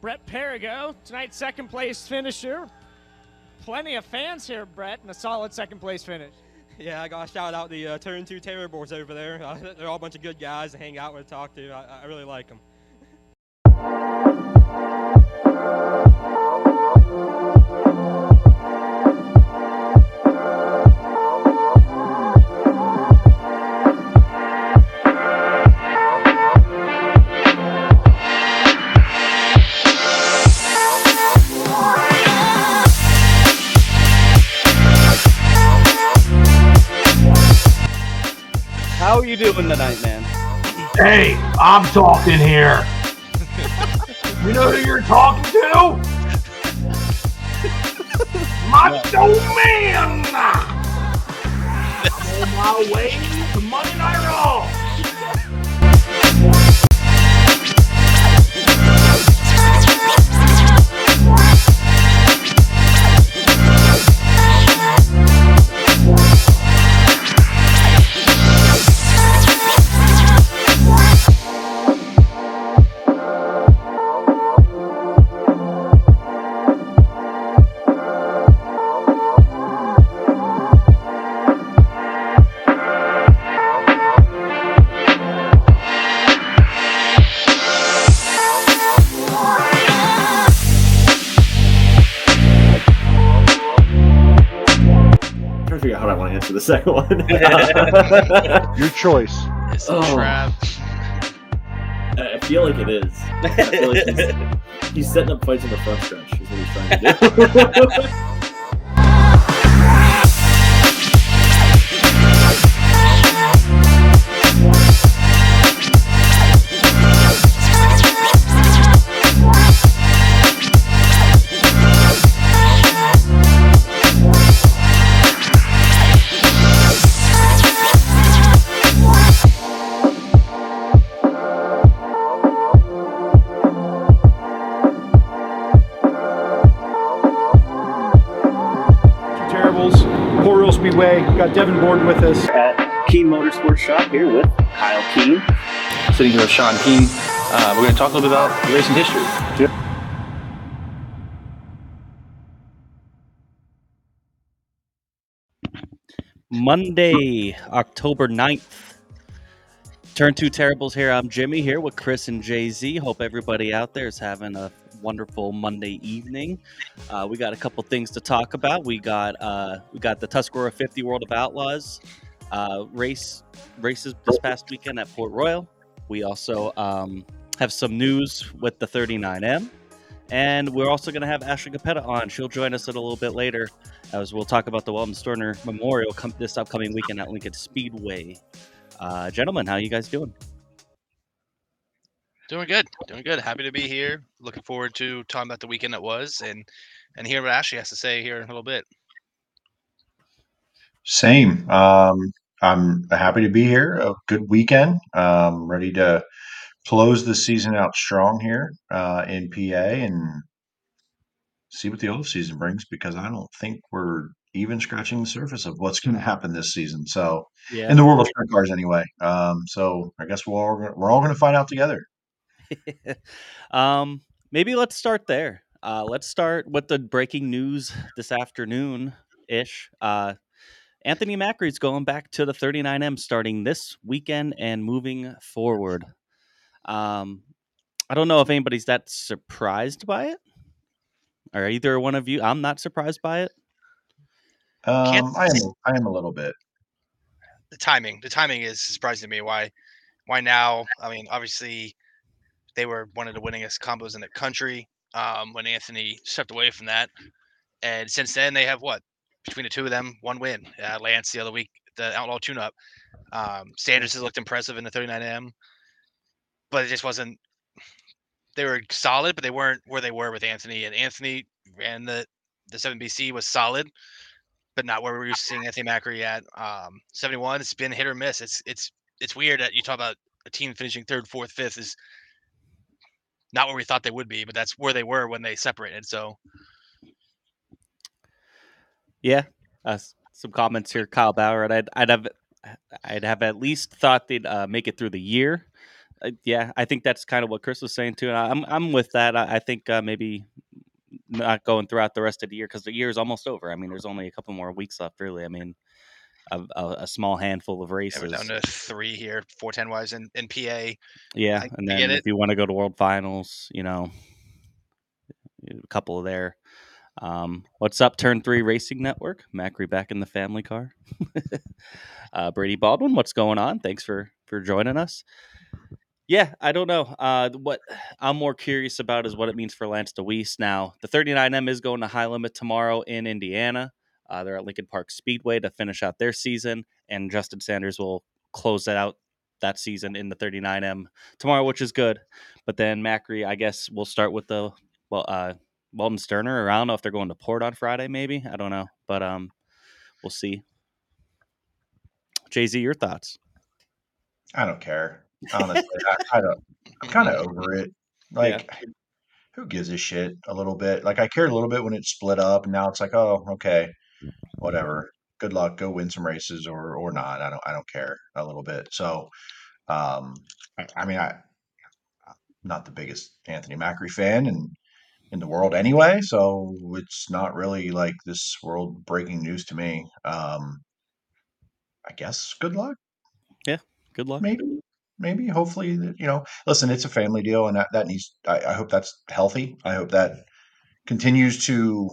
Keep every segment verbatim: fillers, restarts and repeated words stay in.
Brett Perigo, tonight's second place finisher. Plenty of fans here, Brett, and a solid second place finish. Yeah, I got to shout out the uh, Turn two Terribles over there. Uh, they're all a bunch of good guys to hang out with, talk to. I, I really like them. How are you doing tonight, man? Hey, I'm talking here. You know who you're talking to? My old man. I'm on my way to Monday Night Raw. The second one. Your choice. It's a oh. trap. I feel like it is. I feel like he's, he's setting up fights in the front stretch is what he's trying to do. Way. We've got Devin Borden with us. At Keen Motorsports Shop here with Kyle Keen. Sitting here with Sean Keen. Uh, we're going to talk a little bit about racing history. Yep. Monday, October ninth. Turn two Terribles here. I'm Jimmy here with Chris and Jay-Z. Hope everybody out there is having a wonderful Monday evening. Uh, we got a couple things to talk about. We got uh, we got the Tuscarora fifty World of Outlaws uh, race races this past weekend at Port Royal. We also um, have some news with the thirty-nine M, and we're also going to have Ashley Cappetta on. She'll join us a little bit later as we'll talk about the Wellman Storner memorial come this upcoming weekend at Lincoln Speedway. Uh, gentlemen, how you guys doing? Doing good. Doing good. Happy to be here. Looking forward to talking about the weekend that was and, and hearing what Ashley has to say here in a little bit. Same. Um, I'm happy to be here. A good weekend. Um, ready to close the season out strong here uh, in P A and see what the old season brings, because I don't think we're even scratching the surface of what's going to happen this season. So yeah. In the world of sprint cars anyway. Um, so I guess we're all gonna, we're all going to find out together. um, maybe let's start there. Uh, let's start with the breaking news this afternoon ish. Uh, Anthony Macri is going back to the thirty-nine M starting this weekend and moving forward. Um, I don't know if anybody's that surprised by it, or either one of you. I'm not surprised by it. Um, I am. I am a little bit. The timing. The timing is surprising to me. Why? Why now? I mean, obviously, they were one of the winningest combos in the country um, when Anthony stepped away from that. And since then, they have what? Between the two of them, one win. Uh, Lance the other week, the Outlaw tune-up. Um, Sanders has looked impressive in the thirty-nine M. But it just wasn't – they were solid, but they weren't where they were with Anthony. And Anthony ran the, the seven B C, was solid, but not where we were seeing Anthony Macri at. Um, seventy-one, it's been hit or miss. It's, it's, it's weird that you talk about a team finishing third, fourth, fifth is – not where we thought they would be, but that's where they were when they separated. So, yeah, uh, some comments here, Kyle Bauer. And I'd, I'd have, I'd have at least thought they'd uh, make it through the year. yeah, I think that's kind of what Chris was saying too, and I'm I'm with that. I, I think uh, maybe not going throughout the rest of the year because the year is almost over. I mean, there's only a couple more weeks left, really. I mean, a, a, a small handful of races. Yeah, we're down to three here, four ten wise in, in P A. Yeah, I, and then if you want to go to World Finals, you know, a couple of there. Um, what's up, Turn three Racing Network? Macri back in the family car. uh, Brady Baldwin, what's going on? Thanks for, for joining us. Yeah, I don't know. Uh, what I'm more curious about is what it means for Lance DeWeese. Now, the thirty-nine M is going to High Limit tomorrow in Indiana. Uh, they're at Lincoln Park Speedway to finish out their season, and Justin Sanders will close that out that season in the thirty-nine M tomorrow, which is good. But then Macri, I guess, will start with the well. Uh, Weldon Sterner, or I don't know if they're going to Port on Friday, maybe. I don't know, but um, we'll see. Jay-Z, your thoughts? I don't care, honestly. I, I don't. I'm kind of over it. Like, yeah. Who gives a shit? A little bit. Like, I cared a little bit when it split up. Now it's like, oh, okay, whatever. Good luck. Go win some races, or or not. I don't. I don't care a little bit. So, um, I, I mean, I, I'm not the biggest Anthony Macri fan, and. In the world anyway, so it's not really like this world breaking news to me. Um, I guess good luck. Yeah, good luck. Maybe, maybe, hopefully, you know. Listen, it's a family deal, and that, that needs. I, I hope that's healthy. I hope that continues to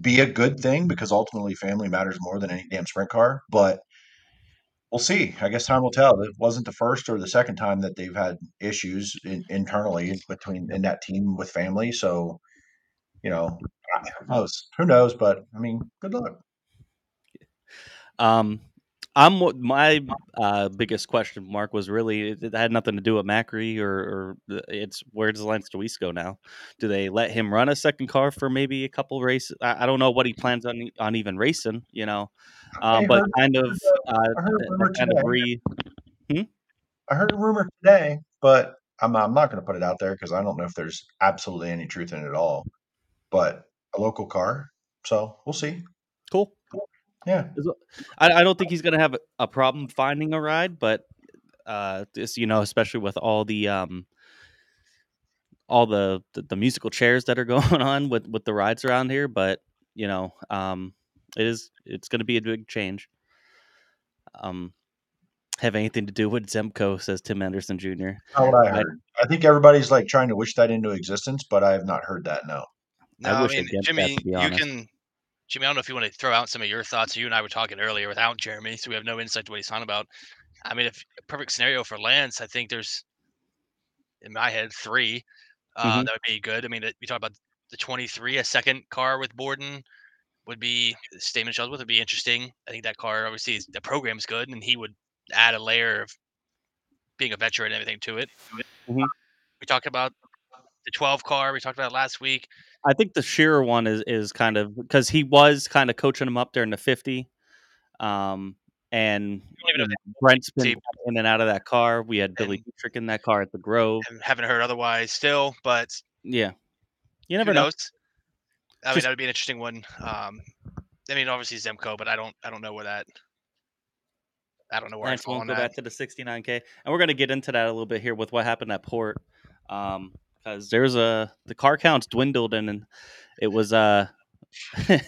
be a good thing because ultimately, family matters more than any damn sprint car. But we'll see. I guess time will tell. It wasn't the first or the second time that they've had issues in, internally between in that team with family. So, you know, who knows? Who knows? But I mean, good luck. Um, I'm my uh, biggest question mark was really it had nothing to do with Macri or, or it's where does Lance DeWeese go now? Do they let him run a second car for maybe a couple races? I, I don't know what he plans on on even racing, you know. Um, hey, but heard, kind of, uh, I heard a rumor kind today. Of re- hmm? I heard a rumor today, but I'm I'm not going to put it out there because I don't know if there's absolutely any truth in it at all. But a local car, so we'll see. Cool. cool. Yeah, I, I don't think he's going to have a problem finding a ride, but uh, this you know, especially with all the um, all the, the the musical chairs that are going on with with the rides around here, but you know, um. It is. It's going to be a big change. Um, have anything to do with Zemco? Says Tim Anderson Junior How would I heard? I, I think everybody's like trying to wish that into existence, but I have not heard that. No. No, I, I mean, Jimmy, that, you can. Jimmy, I don't know if you want to throw out some of your thoughts. You and I were talking earlier without Jeremy, so we have no insight to what he's talking about. I mean, if perfect scenario for Lance, I think there's in my head three uh, mm-hmm. that would be good. I mean, we talked about the twenty-three, a second car with Borden. Would be Stamen Shuttlesworth would be interesting. I think that car obviously is, the program's good, and he would add a layer of being a veteran and everything to it. Mm-hmm. We talked about the twelve car. We talked about it last week. I think the Shearer one is is kind of because he was kind of coaching him up there in the fifty, um, and Brent's been See, in and out of that car. We had Billy Dietrich in that car at the Grove. Haven't heard otherwise still, but yeah, you never know. Knows? I mean, that would be an interesting one. Um, I mean, obviously Zemco, but I don't, I don't know where that. I don't know where. I fall on that. Go back to the sixty-nine K, and we're going to get into that a little bit here with what happened at Port, because um, there's a the car counts dwindled, and, and it was uh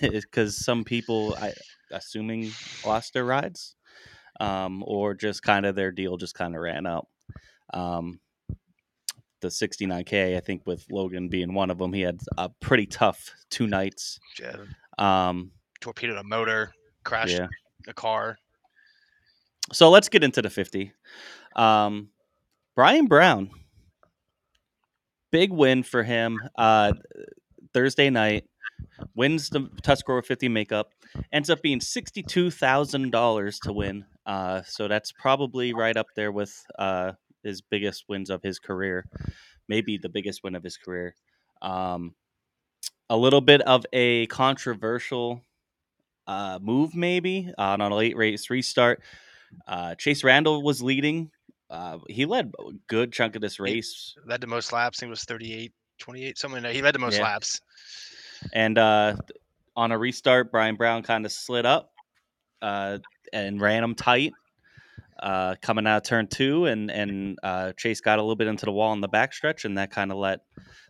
because some people, I assuming, lost their rides, um, or just kind of their deal just kind of ran out. Um, The sixty-nine K, I think, with Logan being one of them, he had a pretty tough two nights. Yeah. Um, torpedoed a motor, crashed yeah. a car. So let's get into the fifty. Um, Brian Brown, big win for him uh, Thursday night. Wins the Tuscarora fifty makeup. Ends up being sixty-two thousand dollars to win. Uh, so that's probably right up there with. Uh, his biggest wins of his career, maybe the biggest win of his career. Um, a little bit of a controversial uh, move, maybe uh, on a late race restart. Uh, Chase Randall was leading. Uh, he led a good chunk of this race. He led the most laps. He was thirty-eight, twenty-eight, something. He led the most yeah. laps. And uh, on a restart, Brian Brown kind of slid up uh, and ran him tight. uh, coming out of turn two, and and uh, Chase got a little bit into the wall in the backstretch, and that kind of let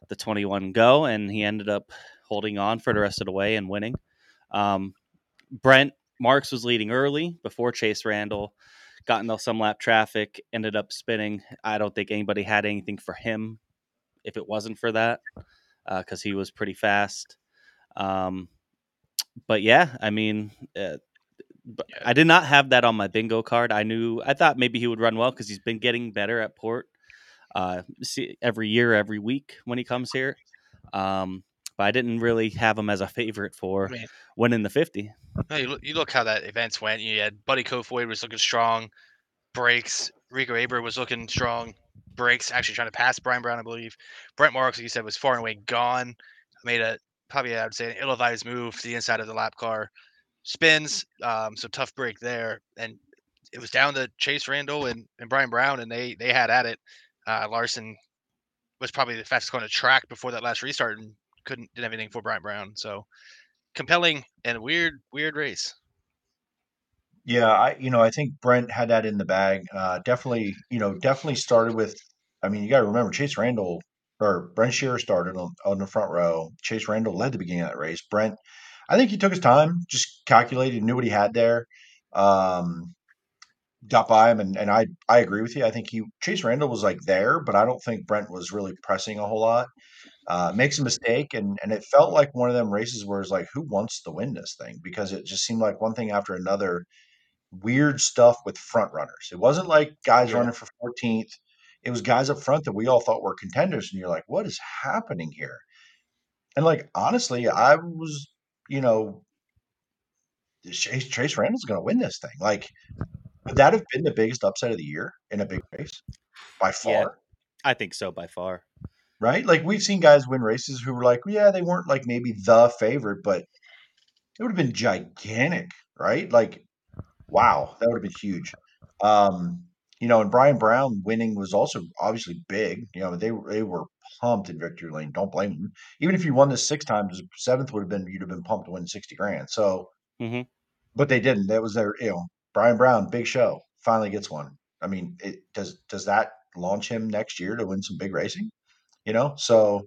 the twenty-one go, and he ended up holding on for the rest of the way and winning. Um, Brent Marks was leading early before Chase Randall got into some lap traffic, ended up spinning. I don't think anybody had anything for him if it wasn't for that, because uh, he was pretty fast. Um, but yeah, I mean, uh, I did not have that on my bingo card. I knew, I thought maybe he would run well because he's been getting better at Port uh, see, every year, every week when he comes here. Um, but I didn't really have him as a favorite for Man. winning the fifty. No, you, look, you look how that events went. You had Buddy Kofoid was looking strong, brakes. Rico Abreu was looking strong, brakes. Actually trying to pass Brian Brown, I believe. Brent Marks, like you said, was far and away gone. Made a probably I would say an ill-advised move to the inside of the lap car. Spins, um, so tough break there, and it was down to Chase Randall and, and Brian Brown, and they they had at it. Uh, Larson was probably the fastest car on the track before that last restart, and couldn't did anything for Brian Brown. So compelling and weird, weird race. Yeah, I you know I think Brent had that in the bag. Uh, definitely, you know, definitely started with. I mean, you got to remember Chase Randall or Brent Shearer started on, on the front row. Chase Randall led the beginning of that race. Brent, I think he took his time, just calculated, knew what he had there, um, got by him, and, and I I agree with you. I think he Chase Randall was like there, but I don't think Brent was really pressing a whole lot. Uh, makes a mistake, and and it felt like one of them races where it's like, who wants to win this thing? Because it just seemed like one thing after another, weird stuff with front runners. It wasn't like guys yeah. running for fourteenth. It was guys up front that we all thought were contenders, and you're like, what is happening here? And like honestly, I was. You know, Chase, Chase Randall's going to win this thing. Like, would that have been the biggest upset of the year in a big race? By far. Yeah, I think so, by far. Right? Like, we've seen guys win races who were like, yeah, they weren't, like, maybe the favorite, but it would have been gigantic, right? Like, wow, that would have been huge. Um, you know, and Brian Brown winning was also obviously big. You know, they, they were – pumped in victory lane. Don't blame him. Even if you won this six times, seventh would have been, you'd have been pumped to win sixty grand. So, mm-hmm. But they didn't. That was their, you know, Brian Brown, big show, finally gets one. I mean, it does, does that launch him next year to win some big racing, you know? So,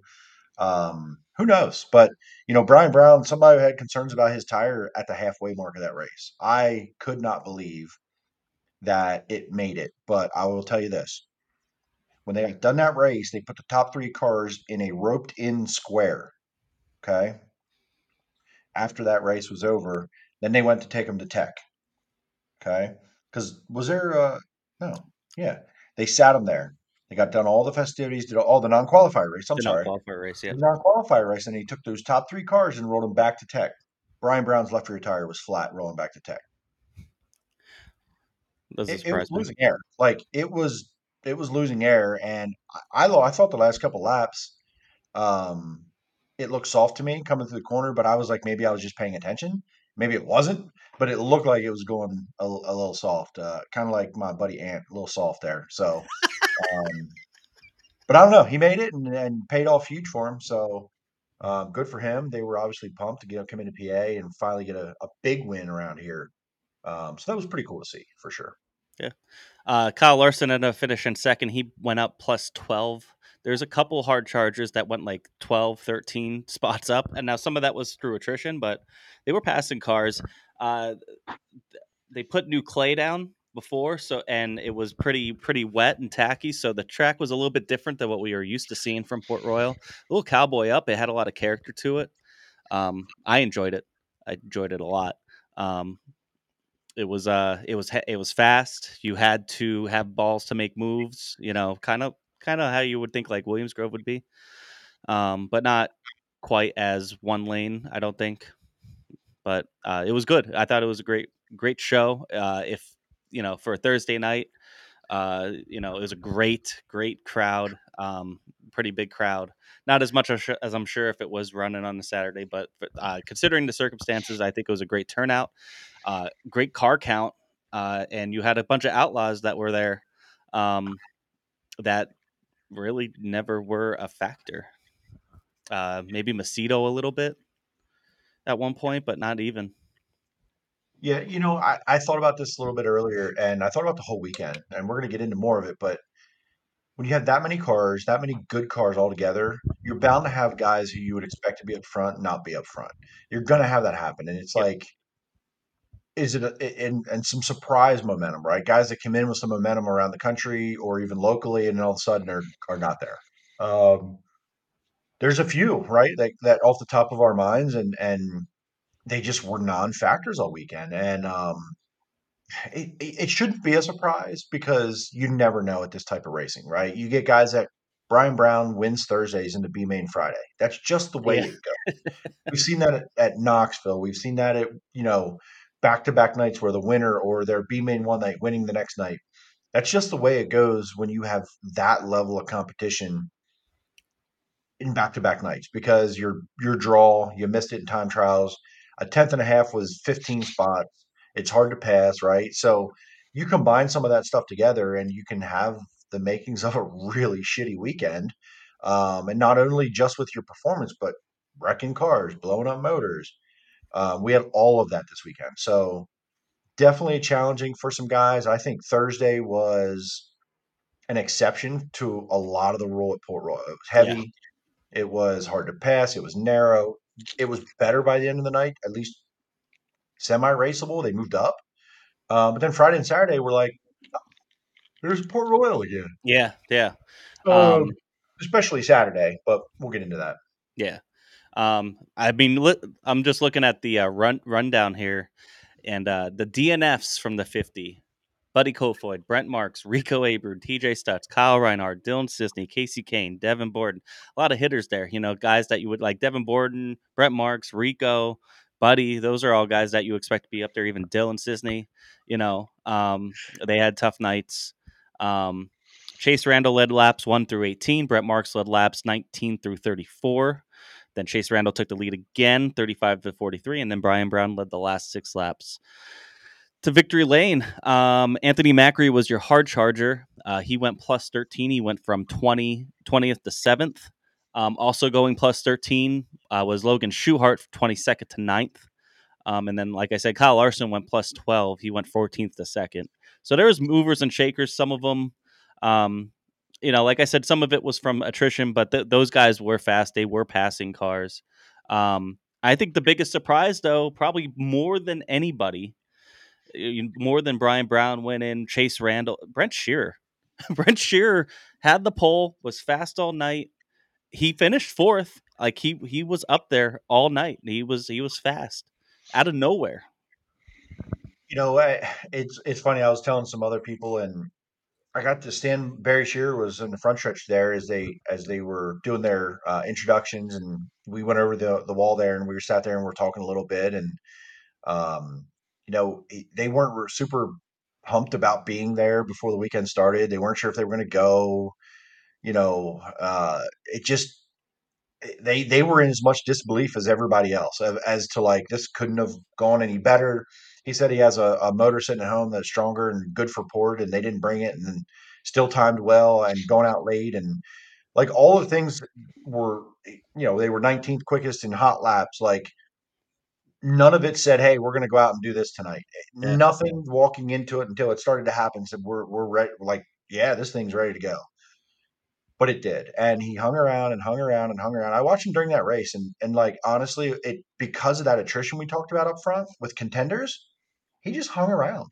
um, who knows? But, you know, Brian Brown, somebody had concerns about his tire at the halfway mark of that race. I could not believe that it made it, but I will tell you this. When they got done that race, they put the top three cars in a roped-in square, okay? After that race was over, then they went to take them to tech, okay? Because was there uh, – no, yeah. They sat them there. They got done all the festivities, did all the non-qualifier race. I'm the sorry. non-qualifier race, yeah. The non-qualifier race, and he took those top three cars and rolled them back to tech. Brian Brown's left rear tire was flat, rolling back to tech. Doesn't surprise me. It was losing air. Like, it was – It was losing air, and I I thought the last couple laps, um, it looked soft to me coming through the corner, but I was like, maybe I was just paying attention. Maybe it wasn't, but it looked like it was going a, a little soft, uh, kind of like my buddy Ant, a little soft there. So, um, but I don't know. He made it and, and paid off huge for him, so uh, good for him. They were obviously pumped to get come into P A and finally get a, a big win around here. Um, so that was pretty cool to see for sure. Yeah. Uh, Kyle Larson ended up finishing second. He went up plus twelve. There's a couple hard chargers that went like twelve, thirteen spots up. And now some of that was through attrition, but they were passing cars. Uh, they put new clay down before, so and it was pretty, pretty wet and tacky. So the track was a little bit different than what we were used to seeing from Port Royal. A little cowboy up. It had a lot of character to it. Um, I enjoyed it. I enjoyed it a lot. Um, It was uh, it was it was fast. You had to have balls to make moves. You know, kind of kind of how you would think like Williams Grove would be, um, but not quite as one lane, I don't think. But uh, it was good. I thought it was a great great show. Uh, if you know, for a Thursday night, uh, you know, it was a great great crowd, um, pretty big crowd. Not as much as I'm sure if it was running on the Saturday, but uh, considering the circumstances, I think it was a great turnout. Uh, great car count, uh, and you had a bunch of outlaws that were there um, that really never were a factor. Uh, maybe Macedo a little bit at one point, but not even. Yeah, you know, I, I thought about this a little bit earlier, and I thought about the whole weekend, and we're going to get into more of it. But when you have that many cars, that many good cars all together, you're bound to have guys who you would expect to be up front not be up front. You're going to have that happen. And it's yeah. like, is it a, and, and some surprise momentum, right? Guys that come in with some momentum around the country or even locally, and all of a sudden are, are not there. Um, there's a few, right, that, that off the top of our minds, and and they just were non-factors all weekend. And um, it, it shouldn't be a surprise because you never know at this type of racing, right? You get guys that Brian Brown wins Thursdays into B-Main Friday. That's just the way yeah. it goes. We've seen that at, at Knoxville. We've seen that at, you know, back-to-back nights where the winner or their B-Main one night winning the next night. That's just the way it goes when you have that level of competition in back-to-back nights, because your your draw, you missed it in time trials. A tenth and a half was fifteen spots. It's hard to pass, right? So you combine some of that stuff together and you can have the makings of a really shitty weekend. Um, and not only just with your performance, but wrecking cars, blowing up motors. Um, we had all of that this weekend. So definitely challenging for some guys. I think Thursday was an exception to a lot of the rule at Port Royal. It was heavy. Yeah. It was hard to pass. It was narrow. It was better by the end of the night, at least semi-raceable. They moved up. Uh, but then Friday and Saturday were like, oh, there's Port Royal again. Yeah, yeah. Um, um, especially Saturday, but we'll get into that. Yeah. Um, I mean, li- I'm just looking at the uh, run rundown here, and uh, the D N Fs from the fifty. Buddy Kofoid, Brent Marks, Rico Abreu, T J Stutz, Kyle Reinhardt, Dylan Cisney, Casey Kane, Devin Borden. A lot of hitters there, you know, guys that you would like. Devin Borden, Brent Marks, Rico, Buddy, those are all guys that you expect to be up there. Even Dylan Cisney, you know, um, they had tough nights. Um, Chase Randall led laps one through eighteen. Brent Marks led laps nineteen through thirty-four. Then Chase Randall took the lead again, thirty-five to forty-three. And then Brian Brown led the last six laps. To victory lane, um, Anthony Macri was your hard charger. Uh, he went plus thirteen. He went from twentieth to seventh. Um, also going plus thirteen uh, was Logan Schuhart, twenty-second to ninth. Um, and then, like I said, Kyle Larson went plus twelve. He went fourteenth to second. So there was movers and shakers. Some of them, um, you know, like I said, some of it was from attrition, but th- those guys were fast. They were passing cars. Um, I think the biggest surprise, though, probably more than anybody, more than Brian Brown went in, Chase Randall, Brent Shearer. Brent Shearer had the pole, was fast all night. He finished fourth. Like he, he was up there all night. He was, he was fast out of nowhere. You know, I, it's, it's funny. I was telling some other people, and I got to stand. Barry Shearer was in the front stretch there as they, as they were doing their uh, introductions. And we went over the, the wall there, and we were sat there and we were talking a little bit. And, um, you know, they weren't super pumped about being there before the weekend started. They weren't sure if they were going to go. You know, uh, it just they they were in as much disbelief as everybody else as to like this couldn't have gone any better. He said he has a, a motor sitting at home that's stronger and good for port, and they didn't bring it, and still timed well and going out late, and like all the things were, you know, they were nineteenth quickest in hot laps, like. None of it said, hey, we're going to go out and do this tonight. Yeah. Nothing walking into it until it started to happen said, we're we're ready. We're like, yeah, this thing's ready to go. But it did. And he hung around and hung around and hung around. I watched him during that race. And, and like, honestly, it because of that attrition we talked about up front with contenders, he just hung around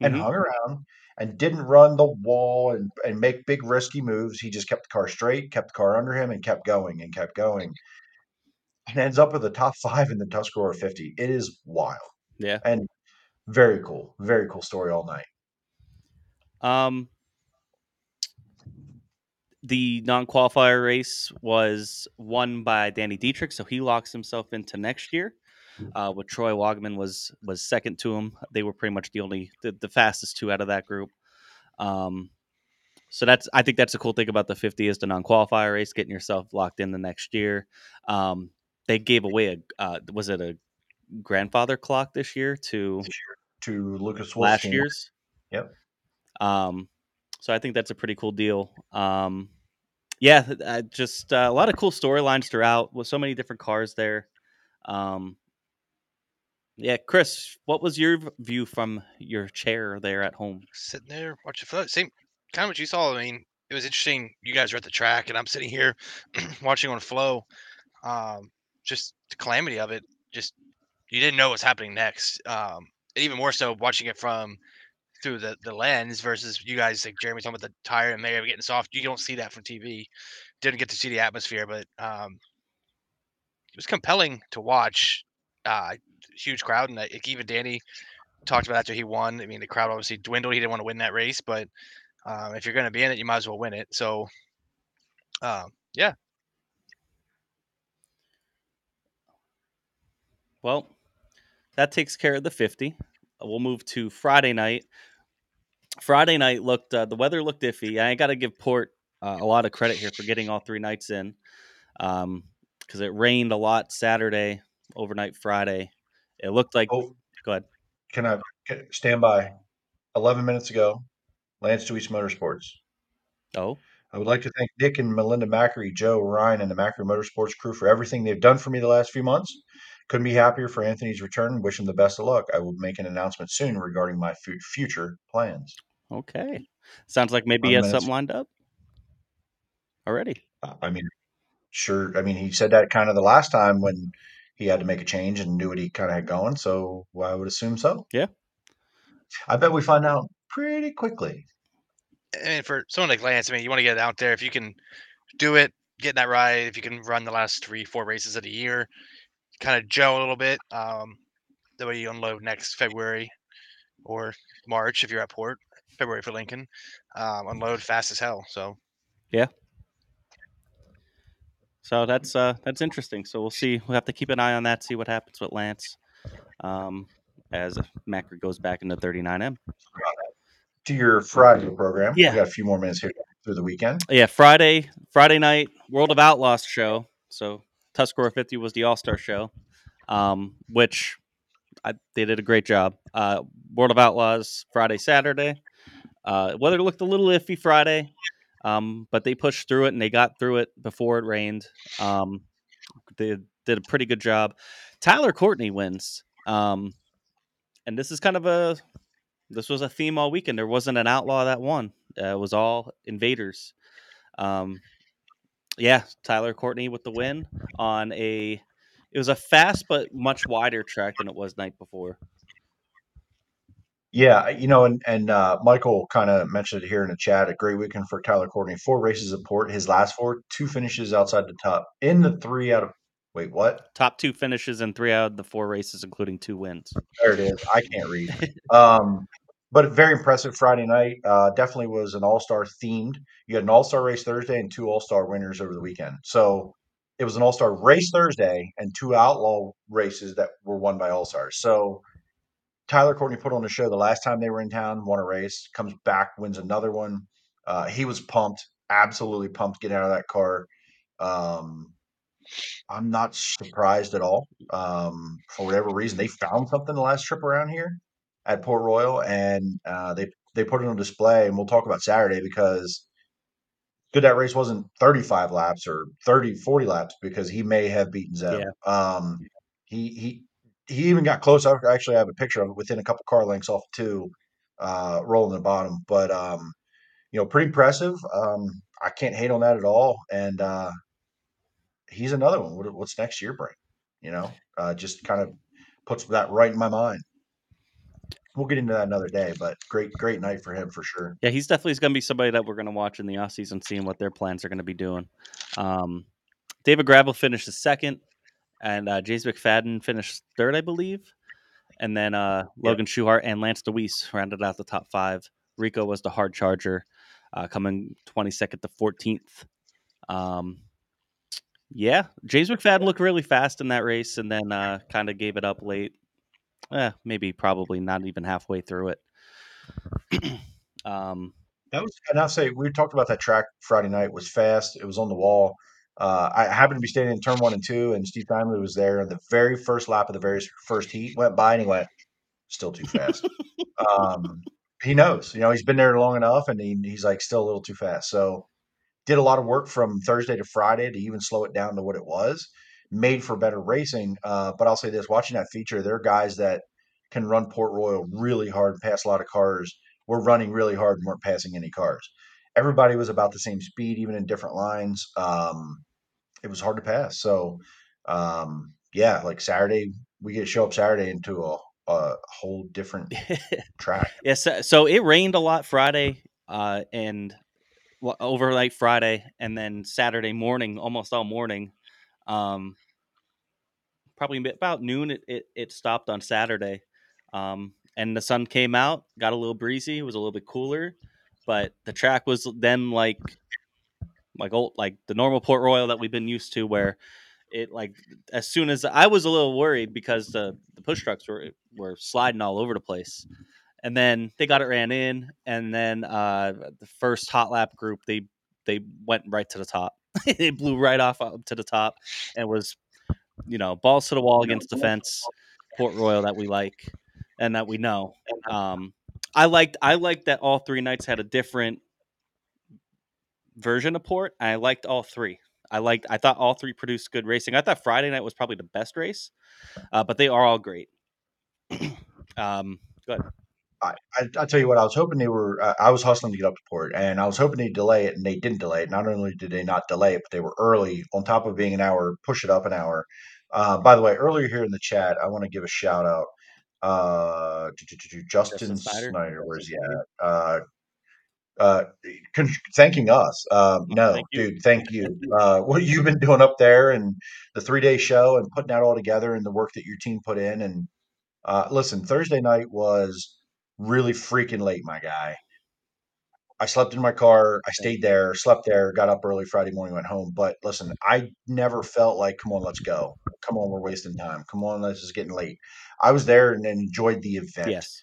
and mm-hmm. hung around and didn't run the wall and, and make big risky moves. He just kept the car straight, kept the car under him, and kept going and kept going. And ends up with the top five in the Tuscarora fifty. It is wild. Yeah. And very cool. Very cool story all night. Um, the non-qualifier race was won by Danny Dietrich, so he locks himself into next year. Uh, with Troy Wagman was was second to him. They were pretty much the only the, the fastest two out of that group. Um, so that's I think that's the cool thing about the fifty is the non-qualifier race, getting yourself locked in the next year. Um, They gave away a uh, was it a grandfather clock this year to to Lucas Wolf last year's? Yep. Um, so I think that's a pretty cool deal. Um, yeah, I just uh, a lot of cool storylines throughout with so many different cars there. Um, Yeah, Chris, what was your view from your chair there at home? Sitting there watching float. Same kind of what you saw. I mean, it was interesting. You guys are at the track, and I'm sitting here watching on flow. Um, just the calamity of it. Just you didn't know what's happening next. Um, and even more so watching it from through the, the lens versus you guys, like Jeremy talking about the tire and maybe getting soft. You don't see that from T V. Didn't get to see the atmosphere, but um, it was compelling to watch. Uh, huge crowd, and like, even Danny talked about after he won. I mean, the crowd obviously dwindled. He didn't want to win that race, but um, if you're going to be in it, you might as well win it. So, uh, yeah. Well, that takes care of the fifty. We'll move to Friday night. Friday night looked uh, the weather looked iffy. I got to give Port uh, a lot of credit here for getting all three nights in, because um, it rained a lot Saturday, overnight Friday. It looked like. Oh, go ahead. Can I can, stand by? Eleven minutes ago, Lance Deweese Motorsports. Oh. I would like to thank Nick and Melinda Macri, Joe, Ryan, and the Macri Motorsports crew for everything they've done for me the last few months. Couldn't be happier for Anthony's return. Wish him the best of luck. I will make an announcement soon regarding my f- future plans. Okay. Sounds like maybe he has something lined up already. I mean, sure. I mean, he said that kind of the last time when he had to make a change and knew what he kind of had going. So well, I would assume so. Yeah. I bet we find out pretty quickly. And for someone like Lance, I mean, you want to get out there. If you can do it, get that ride. If you can run the last three, four races of the year, kind of gel a little bit. Um, the way you unload next February or March, if you're at Port, February for Lincoln, um, unload fast as hell. So, yeah. So that's uh, that's interesting. So we'll see. We'll have to keep an eye on that, see what happens with Lance um, as Macri goes back into thirty-nine M. To your Friday program. Yeah. We got a few more minutes here through the weekend. Yeah, Friday, Friday night, World of Outlaws show. So Tuscarora fifty was the All-Star show, um, which I, they did a great job. Uh, World of Outlaws Friday, Saturday. Uh, weather looked a little iffy Friday. Um, but they pushed through it, and they got through it before it rained. Um, they did a pretty good job. Tyler Courtney wins. Um, and this is kind of a this was a theme all weekend. There wasn't an outlaw that won. Uh, it was all invaders. Um, yeah, Tyler Courtney with the win on a it was a fast but much wider track than it was night before. Yeah, you know, and and uh, Michael kind of mentioned it here in the chat. A great weekend for Tyler Courtney. Four races at Port. His last four, two finishes outside the top in the three out of wait what? Top two finishes in three out of the four races, including two wins. There it is. I can't read. um, but very impressive Friday night. Uh, definitely was an all-star themed. You had an all-star race Thursday and two all-star winners over the weekend. So it was an all-star race Thursday and two outlaw races that were won by all-stars. So Tyler Courtney put on a show the last time they were in town, won a race, comes back, wins another one. Uh, he was pumped, absolutely pumped getting out of that car. Um, I'm not surprised at all. Um, for whatever reason, they found something the last trip around here at Port Royal, and uh, they, they put it on display, and we'll talk about Saturday because good that race wasn't thirty-five laps or thirty, forty laps because he may have beaten Zeb. Yeah. Um, he he – He even got close. I actually have a picture of it within a couple car lengths off two, uh, rolling the bottom. But, um, you know, pretty impressive. Um, I can't hate on that at all. And uh, he's another one. What, what's next year bring? You know, uh, just kind of puts that right in my mind. We'll get into that another day, but great, great night for him for sure. Yeah, he's definitely going to be somebody that we're going to watch in the offseason, seeing what their plans are going to be doing. Um, David Gravel finished second. And uh, James McFadden finished third, I believe. And then uh, Logan yeah. Schuhart and Lance Deweese rounded out the top five. Rico was the hard charger, uh, coming twenty-second to fourteenth. Um, yeah, James McFadden looked really fast in that race and then uh, kind of gave it up late. Eh, maybe probably not even halfway through it. um, that was, and I'll say, we talked about that track Friday night. It was fast. It was on the wall. Uh, I happened to be standing in turn one and two, and Steve Dimely was there. And the very first lap of the very first heat went by, and he went, still too fast. um, he knows. You know, he's been there long enough, and he, he's, like, still a little too fast. So did a lot of work from Thursday to Friday to even slow it down to what it was. made for better racing. Uh, but I'll say this, watching that feature, there are guys that can run Port Royal really hard and pass a lot of cars. We're running really hard and weren't passing any cars. Everybody was about the same speed, even in different lines. Um, it was hard to pass. So, um, yeah, like Saturday, we get to show up Saturday into a, a whole different track. Yes. Yeah, so, so it rained a lot Friday uh, and well, overnight Friday and then Saturday morning, almost all morning. Um, probably about noon, it, it, it stopped on Saturday. Um, and the sun came out, got a little breezy. It was a little bit cooler. But the track was then like, like old, like the normal Port Royal that we've been used to, where it like as soon as I was a little worried because the, the push trucks were were sliding all over the place, and then they got it ran in, and then uh, the first hot lap group they they went right to the top, it blew right off up to the top, and was you know balls to the wall against the fence, Port Royal that we like and that we know. Um, I liked I liked that all three nights had a different version of Port. I liked all three. I liked I thought all three produced good racing. I thought Friday night was probably the best race, uh, but they are all great. um, good. I, I I tell you what, I was hoping they were. Uh, I was hustling to get up to Port, and I was hoping they'd delay it, and they didn't delay it. Not only did they not delay it, but they were early. On top of being an hour, push it up an hour. Uh, by the way, earlier here in the chat, I want to give a shout out. Uh, Justin, Justin Snyder. Snyder, where's he at? Uh, uh, con- thanking us. Uh, no, thank dude, thank you. Uh, what you've been doing up there and the three day show and putting that all together and the work that your team put in. And uh, listen, Thursday night was really freaking late, my guy. I slept in my car. I stayed there, slept there, got up early Friday morning, went home. But listen, I never felt like, come on, let's go. Come on, we're wasting time. Come on, this is getting late. I was there and enjoyed the event. Yes.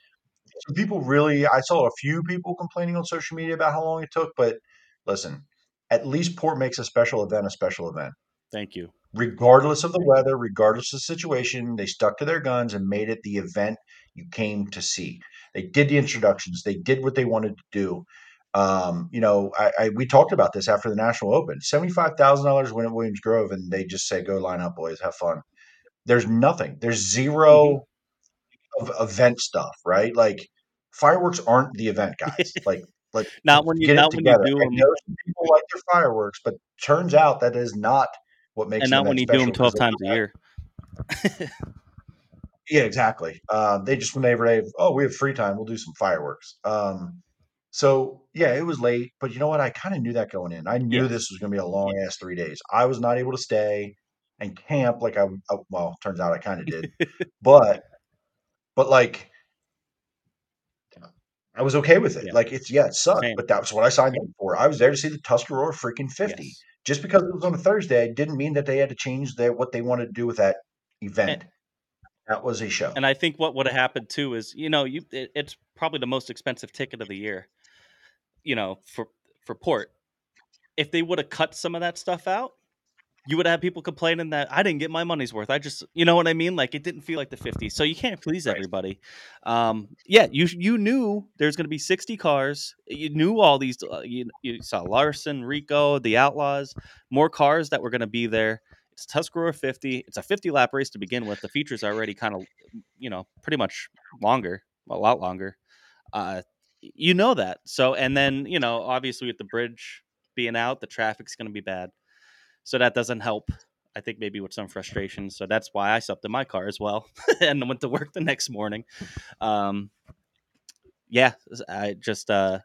So people really, I saw a few people complaining on social media about how long it took, but listen, at least Port makes a special event a special event. Thank you. Regardless of the weather, regardless of the situation, they stuck to their guns and made it the event you came to see. They did the introductions. They did what they wanted to do. Um, you know, I, I we talked about this after the National Open. seventy-five thousand dollars win at Williams Grove, and they just say, go line up, boys, have fun. There's nothing. There's zero of event stuff, right? Like fireworks aren't the event, guys. Like, like not when you get not it together. When you do them. I know some people like their fireworks, but turns out that is not what makes. And not when you do them twelve times a year. Yeah, exactly. Uh, they just whenever they have, oh, we have free time, we'll do some fireworks. Um, So, yeah, it was late, but you know what? I kind of knew that going in. I knew yeah. this was going to be a long-ass three days. I was not able to stay and camp like I – well, turns out I kind of did. but, but like, I was okay with it. Yeah. Like, it's yeah, it sucked, Same. But that was what I signed up for. I was there to see the Tuscarora freaking fifty. Yes. Just because it was on a Thursday didn't mean that they had to change their, what they wanted to do with that event. And, that was a show. And I think what would have happened, too, is, you know, you it, it's probably the most expensive ticket of the year. You know, for for Port, if they would have cut some of that stuff out, you would have people complaining that I didn't get my money's worth. I just, you know what I mean? Like it didn't feel like the fifty. So you can't please everybody. Um, yeah, you you knew there's going to be sixty cars. You knew all these. Uh, you, you saw Larson, Rico, the Outlaws, more cars that were going to be there. It's Tuscarora fifty. It's a fifty lap race to begin with. The feature's already kind of, you know, pretty much longer, a lot longer. Uh, You know that. So, and then, you know, obviously with the bridge being out, the traffic's going to be bad. So that doesn't help, I think, maybe with some frustration. So that's why I slept in my car as well and went to work the next morning. Um, yeah, I just, uh,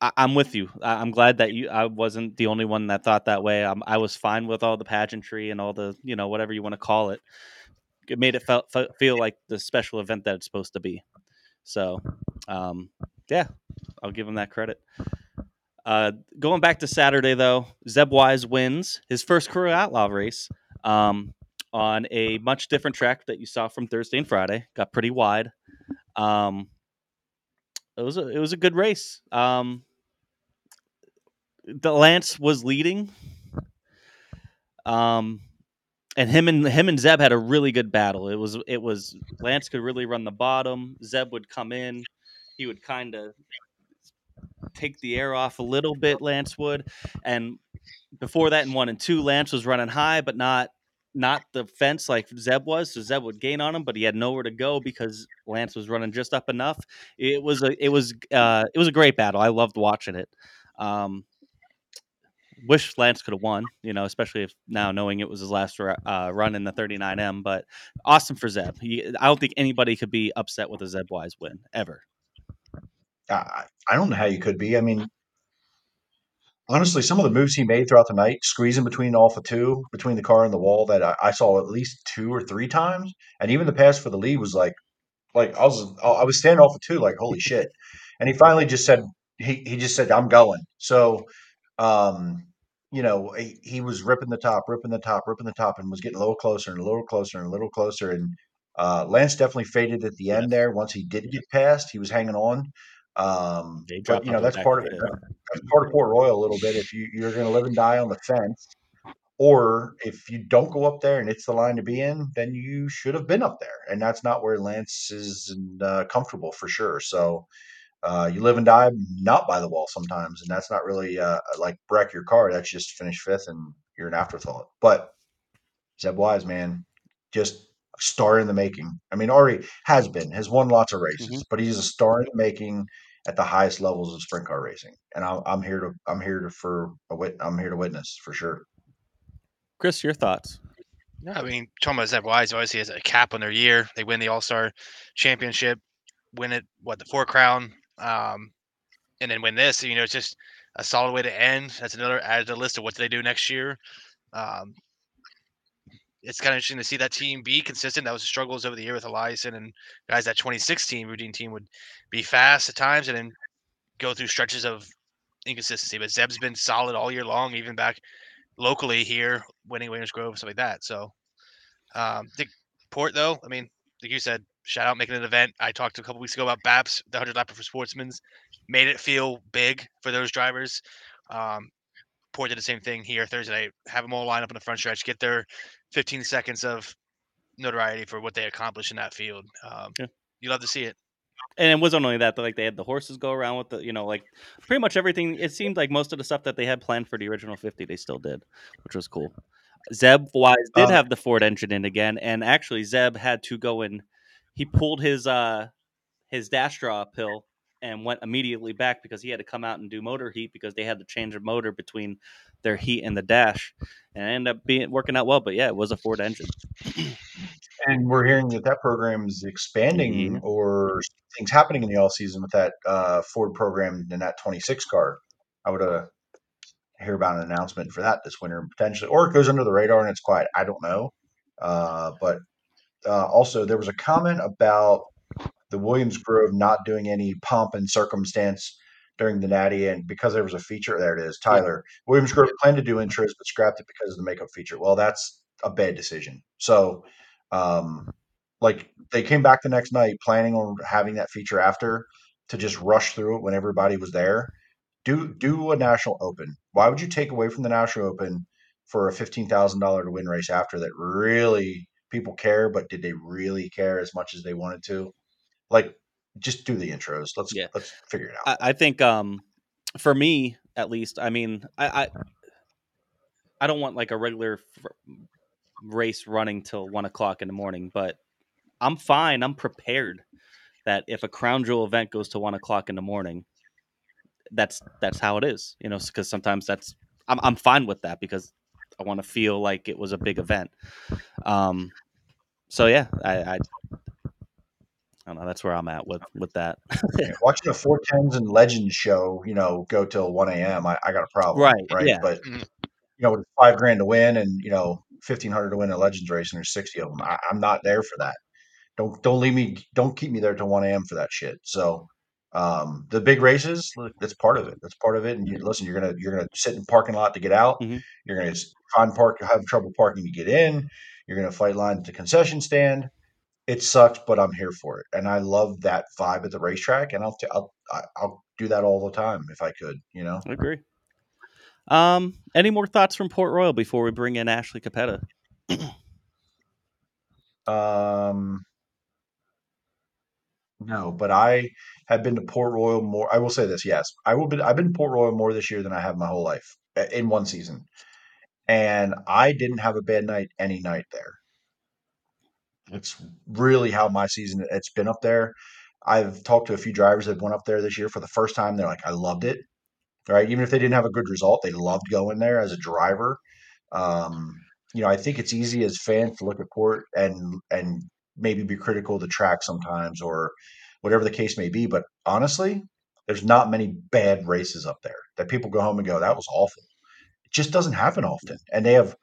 I, I'm with you. I, I'm glad that you, I wasn't the only one that thought that way. I'm, I was fine with all the pageantry and all the, you know, whatever you want to call it. It made it felt, feel like the special event that it's supposed to be. So, um, yeah, I'll give him that credit. Uh, going back to Saturday, though, Zeb Wise wins his first career outlaw race um, on a much different track that you saw from Thursday and Friday. Got pretty wide. Um, it was a, it was a good race. Um, the Lance was leading, um, and him and him and Zeb had a really good battle. It was it was Lance could really run the bottom. Zeb would come in. He would kind of take the air off a little bit, Lance would. And before that in one and two, Lance was running high, but not not the fence like Zeb was, so Zeb would gain on him, but he had nowhere to go because Lance was running just up enough. It was a it was uh it was a great battle. I loved watching it. Um, wish Lance could have won, you know, especially if now knowing it was his last uh, run in the thirty-nine M. But awesome for Zeb. He, I don't think anybody could be upset with a Zeb Wise win ever. I, I don't know how you could be. I mean, honestly, some of the moves he made throughout the night, squeezing between Alpha two, between the car and the wall, that I, I saw at least two or three times, and even the pass for the lead was like, like I was I was standing Alpha two, like holy shit, and he finally just said he he just said I'm going. So, um, you know, he, he was ripping the top, ripping the top, ripping the top, and was getting a little closer and a little closer and a little closer, and uh, Lance definitely faded at the end there. Once he did get past, he was hanging on. Um, but, you know, that's part of it. That's part of Port Royal a little bit. If you, you're going to live and die on the fence, or if you don't go up there and it's the line to be in, then you should have been up there. And that's not where Lance is uh, comfortable for sure. So uh, you live and die not by the wall sometimes. And that's not really uh, like wreck your car. That's just finish fifth and you're an afterthought. But Zeb Wise, man, just a star in the making. I mean, already has been, has won lots of races, mm-hmm. but he's a star in the making at the highest levels of sprint car racing, and I'm, I'm here to I'm here to for a wit, I'm here to witness for sure. Chris, your thoughts? Yeah, I mean, talking about Zeb Wise, obviously has a cap on their year. They win the All Star Championship, win it what the Four Crown, um, and then win this. You know, it's just a solid way to end. That's another added to the list of what do they do next year. Um, it's kind of interesting to see that team be consistent. That was the struggles over the year with Eliason and guys. That twenty sixteen routine team would be fast at times and then go through stretches of inconsistency. But Zeb's been solid all year long, even back locally here, winning Williams Grove and stuff like that. So um, the Port, though, I mean, like you said, shout out making an event. I talked a couple weeks ago about BAPS, the one hundred Lapper for Sportsmen's, made it feel big for those drivers. Um, Port did the same thing here Thursday night. Have them all line up in the front stretch, get their fifteen seconds of notoriety for what they accomplished in that field. Um, yeah. You love to see it. And it wasn't only that, but like they had the horses go around with the, you know, like pretty much everything. It seemed like most of the stuff that they had planned for the original fifty, they still did, which was cool. Zeb Wise did um, have the Ford engine in again. And actually Zeb had to go in. He pulled his, uh, his dash draw uphill and went immediately back because he had to come out and do motor heat because they had to change a motor between their heat and the dash, and it ended up being working out well. But yeah, it was a Ford engine. And we're hearing that that program is expanding mm-hmm. or things happening in the all season with that uh, Ford program and that twenty-six car. I would uh, hear about an announcement for that this winter potentially, or it goes under the radar and it's quiet. I don't know. Uh, but uh, also there was a comment about the Williams Grove not doing any pomp and circumstance during the Natty, and because there was a feature, there it is, Tyler. Yeah. Williams Grove planned to do intros, but scrapped it because of the makeup feature. Well, that's a bad decision. So, um, like, they came back the next night planning on having that feature after to just rush through it when everybody was there. Do do a National Open. Why would you take away from the National Open for a fifteen thousand dollars to win race after that? Really, people care, but did they really care as much as they wanted to? Like, just do the intros. Let's yeah. let's figure it out. I, I think um, for me, at least, I mean, I I, I don't want like a regular f- race running till one o'clock in the morning, but I'm fine. I'm prepared that if a crown jewel event goes to one o'clock in the morning, that's that's how it is, you know, because sometimes that's I'm I'm fine with that because I want to feel like it was a big event. Um, so yeah, I. I I don't know. That's where I'm at with, with that. Watching a four tens and Legends show, you know, go till one a.m., I, I got a problem. Right. Right. Yeah. But, you know, with five grand to win and, you know, fifteen hundred to win a Legends race and there's sixty of them, I, I'm not there for that. Don't don't leave me. Don't keep me there till one a.m. for that shit. So um, the big races, that's part of it. That's part of it. And you, listen, you're going to you're gonna sit in the parking lot to get out. Mm-hmm. You're going to find park, have trouble parking to get in. You're going to fight lines at the concession stand. It sucks, but I'm here for it, and I love that vibe at the racetrack, and I'll t- I'll I'll do that all the time if I could, you know. I agree. Um, any more thoughts from Port Royal before we bring in Ashley Cappetta? um, no, but I have been to Port Royal more. I will say this: yes, I will. Be, I've been to Port Royal more this year than I have my whole life in one season, And I didn't have a bad night any night there. It's really how my season, it's been up there. I've talked to a few drivers that went up there this year for the first time. They're like, I loved it. Right. Even if they didn't have a good result, they loved going there as a driver. Um, you know, I think it's easy as fans to look at Port and, and maybe be critical of the track sometimes or whatever the case may be. But honestly, there's not many bad races up there that people go home and go, that was awful. It just doesn't happen often. And they have,